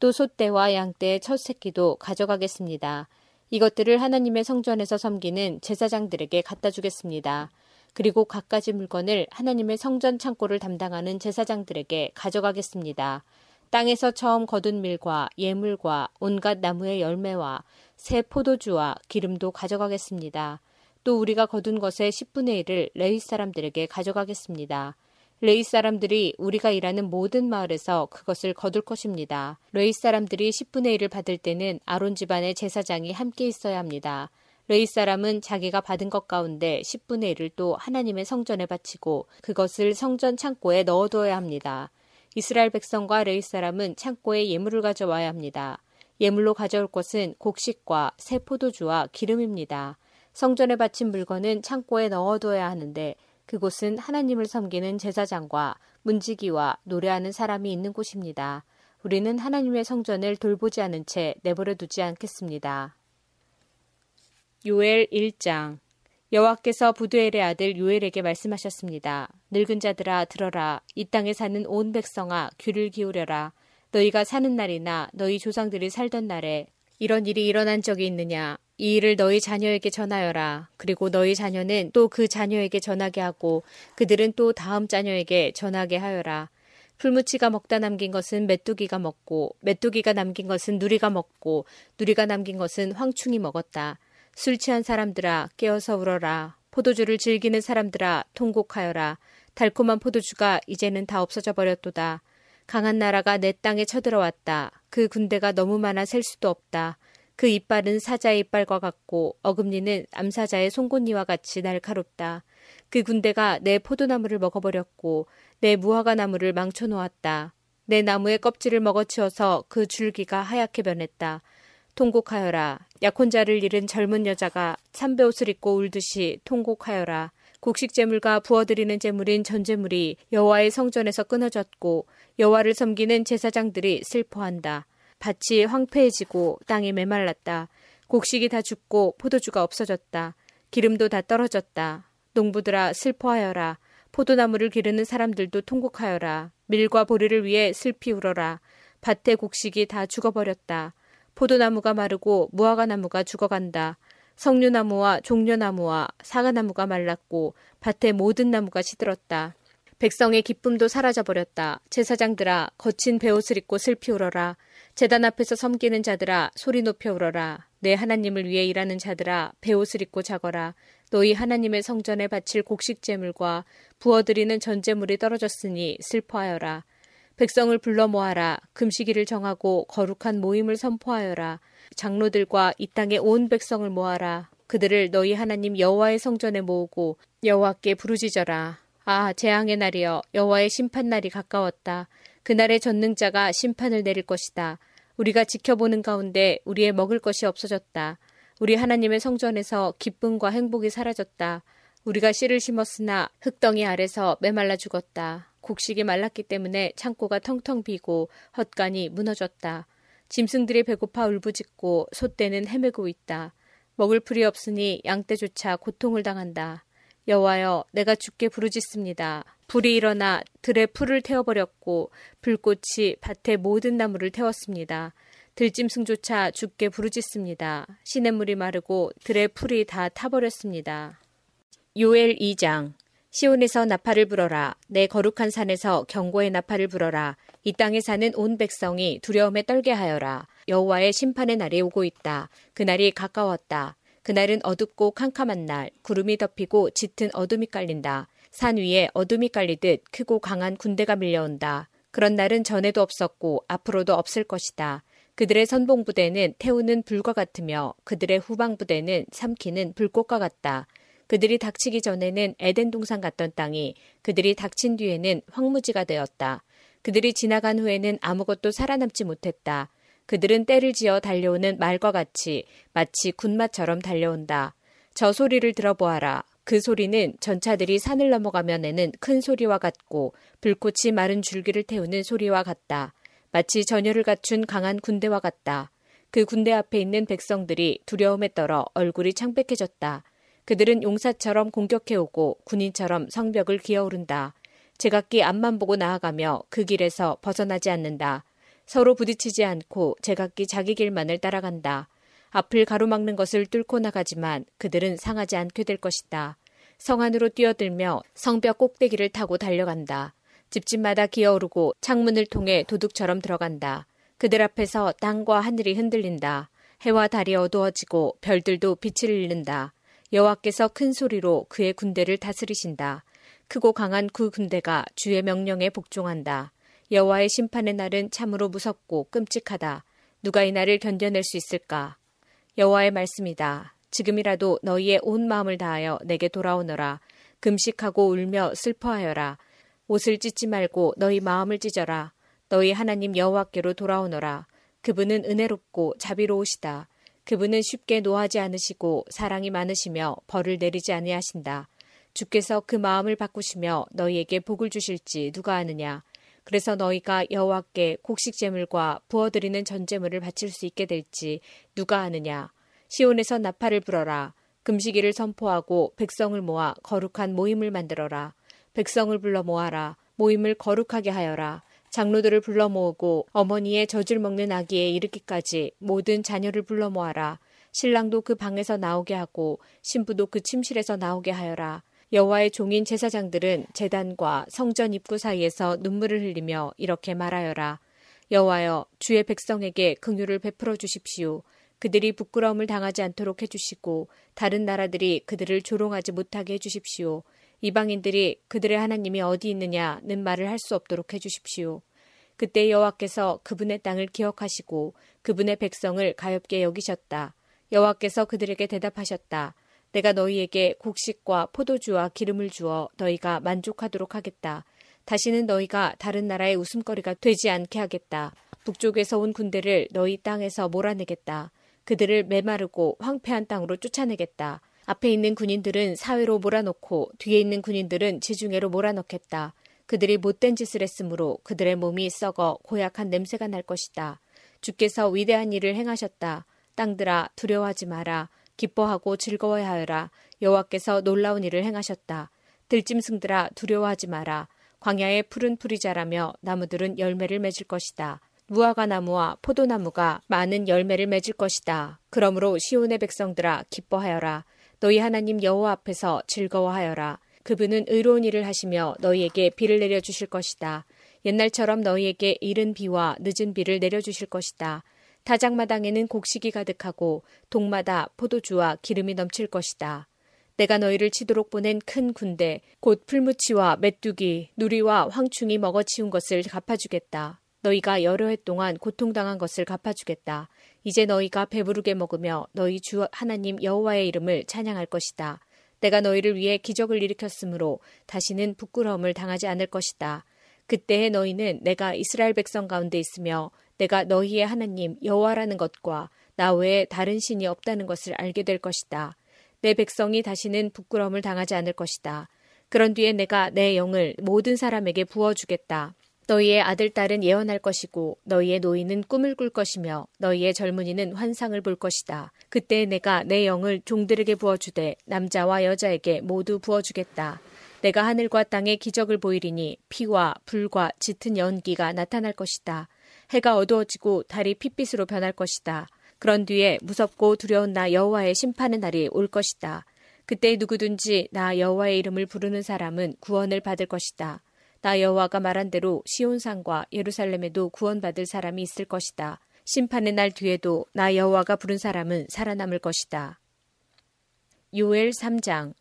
또 소떼와 양떼의 첫 새끼도 가져가겠습니다. 이것들을 하나님의 성전에서 섬기는 제사장들에게 갖다 주겠습니다. 그리고 갖가지 물건을 하나님의 성전 창고를 담당하는 제사장들에게 가져가겠습니다. 땅에서 처음 거둔 밀과 예물과 온갖 나무의 열매와 새 포도주와 기름도 가져가겠습니다. 또 우리가 거둔 것의 십분의 일을 레위 사람들에게 가져가겠습니다. 레위 사람들이 우리가 일하는 모든 마을에서 그것을 거둘 것입니다. 레위 사람들이 십분의 일을 받을 때는 아론 집안의 제사장이 함께 있어야 합니다. 레위 사람은 자기가 받은 것 가운데 십분의 일을 또 하나님의 성전에 바치고 그것을 성전 창고에 넣어두어야 합니다. 이스라엘 백성과 레위 사람은 창고에 예물을 가져와야 합니다. 예물로 가져올 것은 곡식과 새 포도주와 기름입니다. 성전에 바친 물건은 창고에 넣어둬야 하는데 그곳은 하나님을 섬기는 제사장과 문지기와 노래하는 사람이 있는 곳입니다. 우리는 하나님의 성전을 돌보지 않은 채 내버려 두지 않겠습니다. 요엘 일 장. 여호와께서 부두엘의 아들 요엘에게 말씀하셨습니다. 늙은 자들아 들어라. 이 땅에 사는 온 백성아 귀를 기울여라. 너희가 사는 날이나 너희 조상들이 살던 날에 이런 일이 일어난 적이 있느냐. 이 일을 너희 자녀에게 전하여라. 그리고 너희 자녀는 또 그 자녀에게 전하게 하고 그들은 또 다음 자녀에게 전하게 하여라. 풀무치가 먹다 남긴 것은 메뚜기가 먹고 메뚜기가 남긴 것은 누리가 먹고 누리가 남긴 것은 황충이 먹었다. 술 취한 사람들아 깨어서 울어라. 포도주를 즐기는 사람들아 통곡하여라. 달콤한 포도주가 이제는 다 없어져 버렸도다. 강한 나라가 내 땅에 쳐들어왔다. 그 군대가 너무 많아 셀 수도 없다. 그 이빨은 사자의 이빨과 같고 어금니는 암사자의 송곳니와 같이 날카롭다. 그 군대가 내 포도나무를 먹어버렸고 내 무화과나무를 망쳐놓았다. 내 나무의 껍질을 먹어치워서 그 줄기가 하얗게 변했다. 통곡하여라. 약혼자를 잃은 젊은 여자가 삼베옷을 입고 울듯이 통곡하여라. 곡식제물과 부어드리는 제물인 전제물이 여호와의 성전에서 끊어졌고 여호와를 섬기는 제사장들이 슬퍼한다. 밭이 황폐해지고 땅이 메말랐다. 곡식이 다 죽고 포도주가 없어졌다. 기름도 다 떨어졌다. 농부들아 슬퍼하여라. 포도나무를 기르는 사람들도 통곡하여라. 밀과 보리를 위해 슬피 울어라. 밭의 곡식이 다 죽어버렸다. 포도나무가 마르고 무화과나무가 죽어간다. 석류나무와 종려나무와 사과나무가 말랐고 밭의 모든 나무가 시들었다. 백성의 기쁨도 사라져버렸다. 제사장들아 거친 베옷을 입고 슬피 울어라. 제단 앞에서 섬기는 자들아 소리 높여 울어라. 내 하나님을 위해 일하는 자들아 베옷을 입고 자거라. 너희 하나님의 성전에 바칠 곡식제물과 부어드리는 전제물이 떨어졌으니 슬퍼하여라. 백성을 불러 모아라. 금식일을 정하고 거룩한 모임을 선포하여라. 장로들과 이 땅의 온 백성을 모아라. 그들을 너희 하나님 여호와의 성전에 모으고 여호와께 부르짖어라. 아, 재앙의 날이여 여호와의 심판 날이 가까웠다. 그날의 전능자가 심판을 내릴 것이다. 우리가 지켜보는 가운데 우리의 먹을 것이 없어졌다. 우리 하나님의 성전에서 기쁨과 행복이 사라졌다. 우리가 씨를 심었으나 흙덩이 아래서 메말라 죽었다. 곡식이 말랐기 때문에 창고가 텅텅 비고 헛간이 무너졌다. 짐승들이 배고파 울부짖고 소떼는 헤매고 있다. 먹을 풀이 없으니 양떼조차 고통을 당한다. 여호와여 내가 주께 부르짖습니다. 불이 일어나 들의 풀을 태워버렸고 불꽃이 밭의 모든 나무를 태웠습니다. 들짐승조차 주께 부르짖습니다. 시냇물이 마르고 들의 풀이 다 타버렸습니다. 요엘 이 장. 시온에서 나팔을 불어라. 내 거룩한 산에서 경고의 나팔을 불어라. 이 땅에 사는 온 백성이 두려움에 떨게 하여라. 여호와의 심판의 날이 오고 있다. 그날이 가까웠다. 그날은 어둡고 캄캄한 날. 구름이 덮이고 짙은 어둠이 깔린다. 산 위에 어둠이 깔리듯 크고 강한 군대가 밀려온다. 그런 날은 전에도 없었고 앞으로도 없을 것이다. 그들의 선봉부대는 태우는 불과 같으며 그들의 후방부대는 삼키는 불꽃과 같다. 그들이 닥치기 전에는 에덴 동산 같던 땅이 그들이 닥친 뒤에는 황무지가 되었다. 그들이 지나간 후에는 아무것도 살아남지 못했다. 그들은 떼를 지어 달려오는 말과 같이 마치 군마처럼 달려온다. 저 소리를 들어보아라. 그 소리는 전차들이 산을 넘어가면 내는 큰 소리와 같고 불꽃이 마른 줄기를 태우는 소리와 같다. 마치 전열을 갖춘 강한 군대와 같다. 그 군대 앞에 있는 백성들이 두려움에 떨어 얼굴이 창백해졌다. 그들은 용사처럼 공격해오고 군인처럼 성벽을 기어오른다. 제각기 앞만 보고 나아가며 그 길에서 벗어나지 않는다. 서로 부딪히지 않고 제각기 자기 길만을 따라간다. 앞을 가로막는 것을 뚫고 나가지만 그들은 상하지 않게 될 것이다. 성 안으로 뛰어들며 성벽 꼭대기를 타고 달려간다. 집집마다 기어오르고 창문을 통해 도둑처럼 들어간다. 그들 앞에서 땅과 하늘이 흔들린다. 해와 달이 어두워지고 별들도 빛을 잃는다. 여호와께서 큰 소리로 그의 군대를 다스리신다. 크고 강한 그 군대가 주의 명령에 복종한다. 여호와의 심판의 날은 참으로 무섭고 끔찍하다. 누가 이 날을 견뎌낼 수 있을까? 여호와의 말씀이다. 지금이라도 너희의 온 마음을 다하여 내게 돌아오너라. 금식하고 울며 슬퍼하여라. 옷을 찢지 말고 너희 마음을 찢어라. 너희 하나님 여호와께로 돌아오너라. 그분은 은혜롭고 자비로우시다. 그분은 쉽게 노하지 않으시고 사랑이 많으시며 벌을 내리지 아니하신다. 주께서 그 마음을 바꾸시며 너희에게 복을 주실지 누가 아느냐. 그래서 너희가 여호와께 곡식제물과 부어드리는 전제물을 바칠 수 있게 될지 누가 아느냐. 시온에서 나팔을 불어라. 금식일을 선포하고 백성을 모아 거룩한 모임을 만들어라. 백성을 불러 모아라. 모임을 거룩하게 하여라. 장로들을 불러 모으고 어머니의 젖을 먹는 아기에 이르기까지 모든 자녀를 불러 모아라. 신랑도 그 방에서 나오게 하고 신부도 그 침실에서 나오게 하여라. 여호와의 종인 제사장들은 제단과 성전 입구 사이에서 눈물을 흘리며 이렇게 말하여라. 여호와여, 주의 백성에게 긍휼을 베풀어 주십시오. 그들이 부끄러움을 당하지 않도록 해주시고 다른 나라들이 그들을 조롱하지 못하게 해주십시오. 이방인들이 그들의 하나님이 어디 있느냐는 말을 할 수 없도록 해주십시오. 그때 여호와께서 그분의 땅을 기억하시고 그분의 백성을 가엾게 여기셨다. 여호와께서 그들에게 대답하셨다. 내가 너희에게 곡식과 포도주와 기름을 주어 너희가 만족하도록 하겠다. 다시는 너희가 다른 나라의 웃음거리가 되지 않게 하겠다. 북쪽에서 온 군대를 너희 땅에서 몰아내겠다. 그들을 메마르고 황폐한 땅으로 쫓아내겠다. 앞에 있는 군인들은 사회로 몰아넣고 뒤에 있는 군인들은 지중해로 몰아넣겠다. 그들이 못된 짓을 했으므로 그들의 몸이 썩어 고약한 냄새가 날 것이다. 주께서 위대한 일을 행하셨다. 땅들아, 두려워하지 마라. 기뻐하고 즐거워하여라. 여호와께서 놀라운 일을 행하셨다. 들짐승들아, 두려워하지 마라. 광야에 푸른 풀이 자라며 나무들은 열매를 맺을 것이다. 무화과 나무와 포도나무가 많은 열매를 맺을 것이다. 그러므로 시온의 백성들아, 기뻐하여라. 너희 하나님 여호와 앞에서 즐거워하여라. 그분은 의로운 일을 하시며 너희에게 비를 내려주실 것이다. 옛날처럼 너희에게 이른 비와 늦은 비를 내려주실 것이다. 타작마당에는 곡식이 가득하고 동마다 포도주와 기름이 넘칠 것이다. 내가 너희를 치도록 보낸 큰 군대, 곧 풀무치와 메뚜기, 누리와 황충이 먹어치운 것을 갚아주겠다. 너희가 여러 해 동안 고통당한 것을 갚아주겠다. 이제 너희가 배부르게 먹으며 너희 주 하나님 여호와의 이름을 찬양할 것이다. 내가 너희를 위해 기적을 일으켰으므로 다시는 부끄러움을 당하지 않을 것이다. 그때에 너희는 내가 이스라엘 백성 가운데 있으며 내가 너희의 하나님 여호와라는 것과 나 외에 다른 신이 없다는 것을 알게 될 것이다. 내 백성이 다시는 부끄러움을 당하지 않을 것이다. 그런 뒤에 내가 내 영을 모든 사람에게 부어주겠다. 너희의 아들, 딸은 예언할 것이고 너희의 노인은 꿈을 꿀 것이며 너희의 젊은이는 환상을 볼 것이다. 그때 내가 내 영을 종들에게 부어주되 남자와 여자에게 모두 부어주겠다. 내가 하늘과 땅에 기적을 보이리니 피와 불과 짙은 연기가 나타날 것이다. 해가 어두워지고 달이 핏빛으로 변할 것이다. 그런 뒤에 무섭고 두려운 나 여호와의 심판의 날이 올 것이다. 그때 누구든지 나 여호와의 이름을 부르는 사람은 구원을 받을 것이다. 나 여호와가 말한 대로 시온산과 예루살렘에도 구원받을 사람이 있을 것이다. 심판의 날 뒤에도 나 여호와가 부른 사람은 살아남을 것이다. 요엘 삼 장.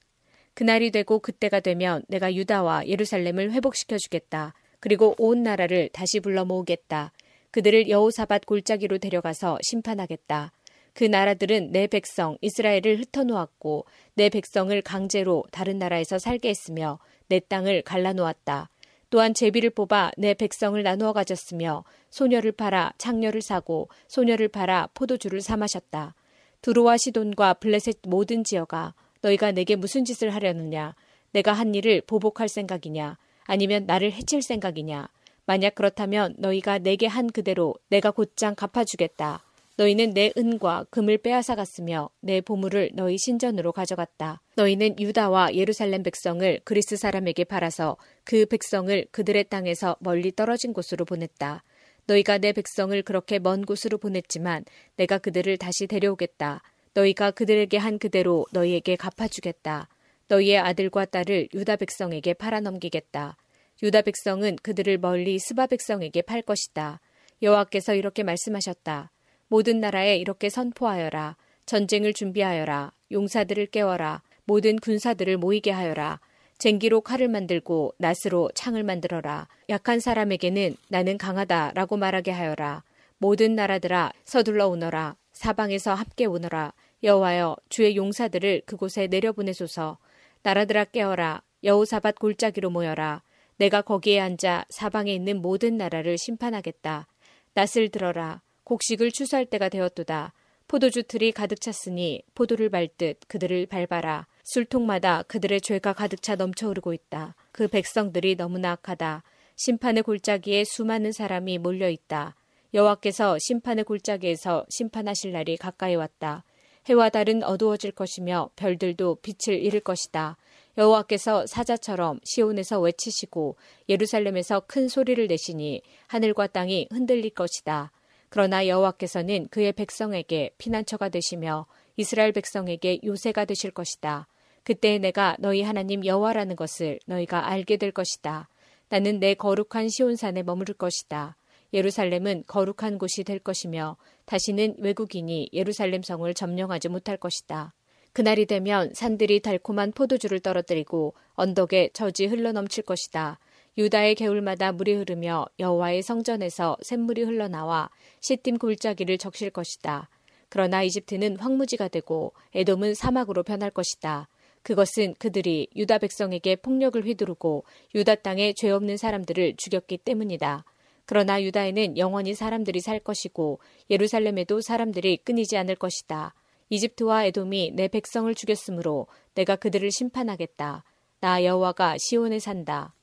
그날이 되고 그때가 되면 내가 유다와 예루살렘을 회복시켜 주겠다. 그리고 온 나라를 다시 불러 모으겠다. 그들을 여호사밧 골짜기로 데려가서 심판하겠다. 그 나라들은 내 백성 이스라엘을 흩어놓았고 내 백성을 강제로 다른 나라에서 살게 했으며 내 땅을 갈라놓았다. 또한 제비를 뽑아 내 백성을 나누어 가졌으며 소녀를 팔아 창녀를 사고 소녀를 팔아 포도주를 사 마셨다. 두로와 시돈과 블레셋 모든 지역아, 너희가 내게 무슨 짓을 하려느냐? 내가 한 일을 보복할 생각이냐? 아니면 나를 해칠 생각이냐? 만약 그렇다면 너희가 내게 한 그대로 내가 곧장 갚아주겠다. 너희는 내 은과 금을 빼앗아 갔으며 내 보물을 너희 신전으로 가져갔다. 너희는 유다와 예루살렘 백성을 그리스 사람에게 팔아서 그 백성을 그들의 땅에서 멀리 떨어진 곳으로 보냈다. 너희가 내 백성을 그렇게 먼 곳으로 보냈지만 내가 그들을 다시 데려오겠다. 너희가 그들에게 한 그대로 너희에게 갚아주겠다. 너희의 아들과 딸을 유다 백성에게 팔아넘기겠다. 유다 백성은 그들을 멀리 스바 백성에게 팔 것이다. 여호와께서 이렇게 말씀하셨다. 모든 나라에 이렇게 선포하여라. 전쟁을 준비하여라. 용사들을 깨워라. 모든 군사들을 모이게 하여라. 쟁기로 칼을 만들고 낫으로 창을 만들어라. 약한 사람에게는 나는 강하다라고 말하게 하여라. 모든 나라들아 서둘러 오너라. 사방에서 함께 오너라. 여호와여 주의 용사들을 그곳에 내려보내소서. 나라들아 깨어라. 여호사밧 골짜기로 모여라. 내가 거기에 앉아 사방에 있는 모든 나라를 심판하겠다. 낫을 들어라. 곡식을 추수할 때가 되었도다. 포도주 틀이 가득 찼으니 포도를 밟듯 그들을 밟아라. 술통마다 그들의 죄가 가득 차 넘쳐흐르고 있다. 그 백성들이 너무나 악하다. 심판의 골짜기에 수많은 사람이 몰려있다. 여호와께서 심판의 골짜기에서 심판하실 날이 가까이 왔다. 해와 달은 어두워질 것이며 별들도 빛을 잃을 것이다. 여호와께서 사자처럼 시온에서 외치시고 예루살렘에서 큰 소리를 내시니 하늘과 땅이 흔들릴 것이다. 그러나 여호와께서는 그의 백성에게 피난처가 되시며 이스라엘 백성에게 요새가 되실 것이다. 그때 내가 너희 하나님 여호와라는 것을 너희가 알게 될 것이다. 나는 내 거룩한 시온산에 머무를 것이다. 예루살렘은 거룩한 곳이 될 것이며 다시는 외국인이 예루살렘 성을 점령하지 못할 것이다. 그날이 되면 산들이 달콤한 포도주를 떨어뜨리고 언덕에 젖이 흘러넘칠 것이다. 유다의 개울마다 물이 흐르며 여호와의 성전에서 샘물이 흘러나와 시딤 골짜기를 적실 것이다. 그러나 이집트는 황무지가 되고 에돔은 사막으로 변할 것이다. 그것은 그들이 유다 백성에게 폭력을 휘두르고 유다 땅에 죄 없는 사람들을 죽였기 때문이다. 그러나 유다에는 영원히 사람들이 살 것이고 예루살렘에도 사람들이 끊이지 않을 것이다. 이집트와 에돔이 내 백성을 죽였으므로 내가 그들을 심판하겠다. 나 여호와가 시온에 산다.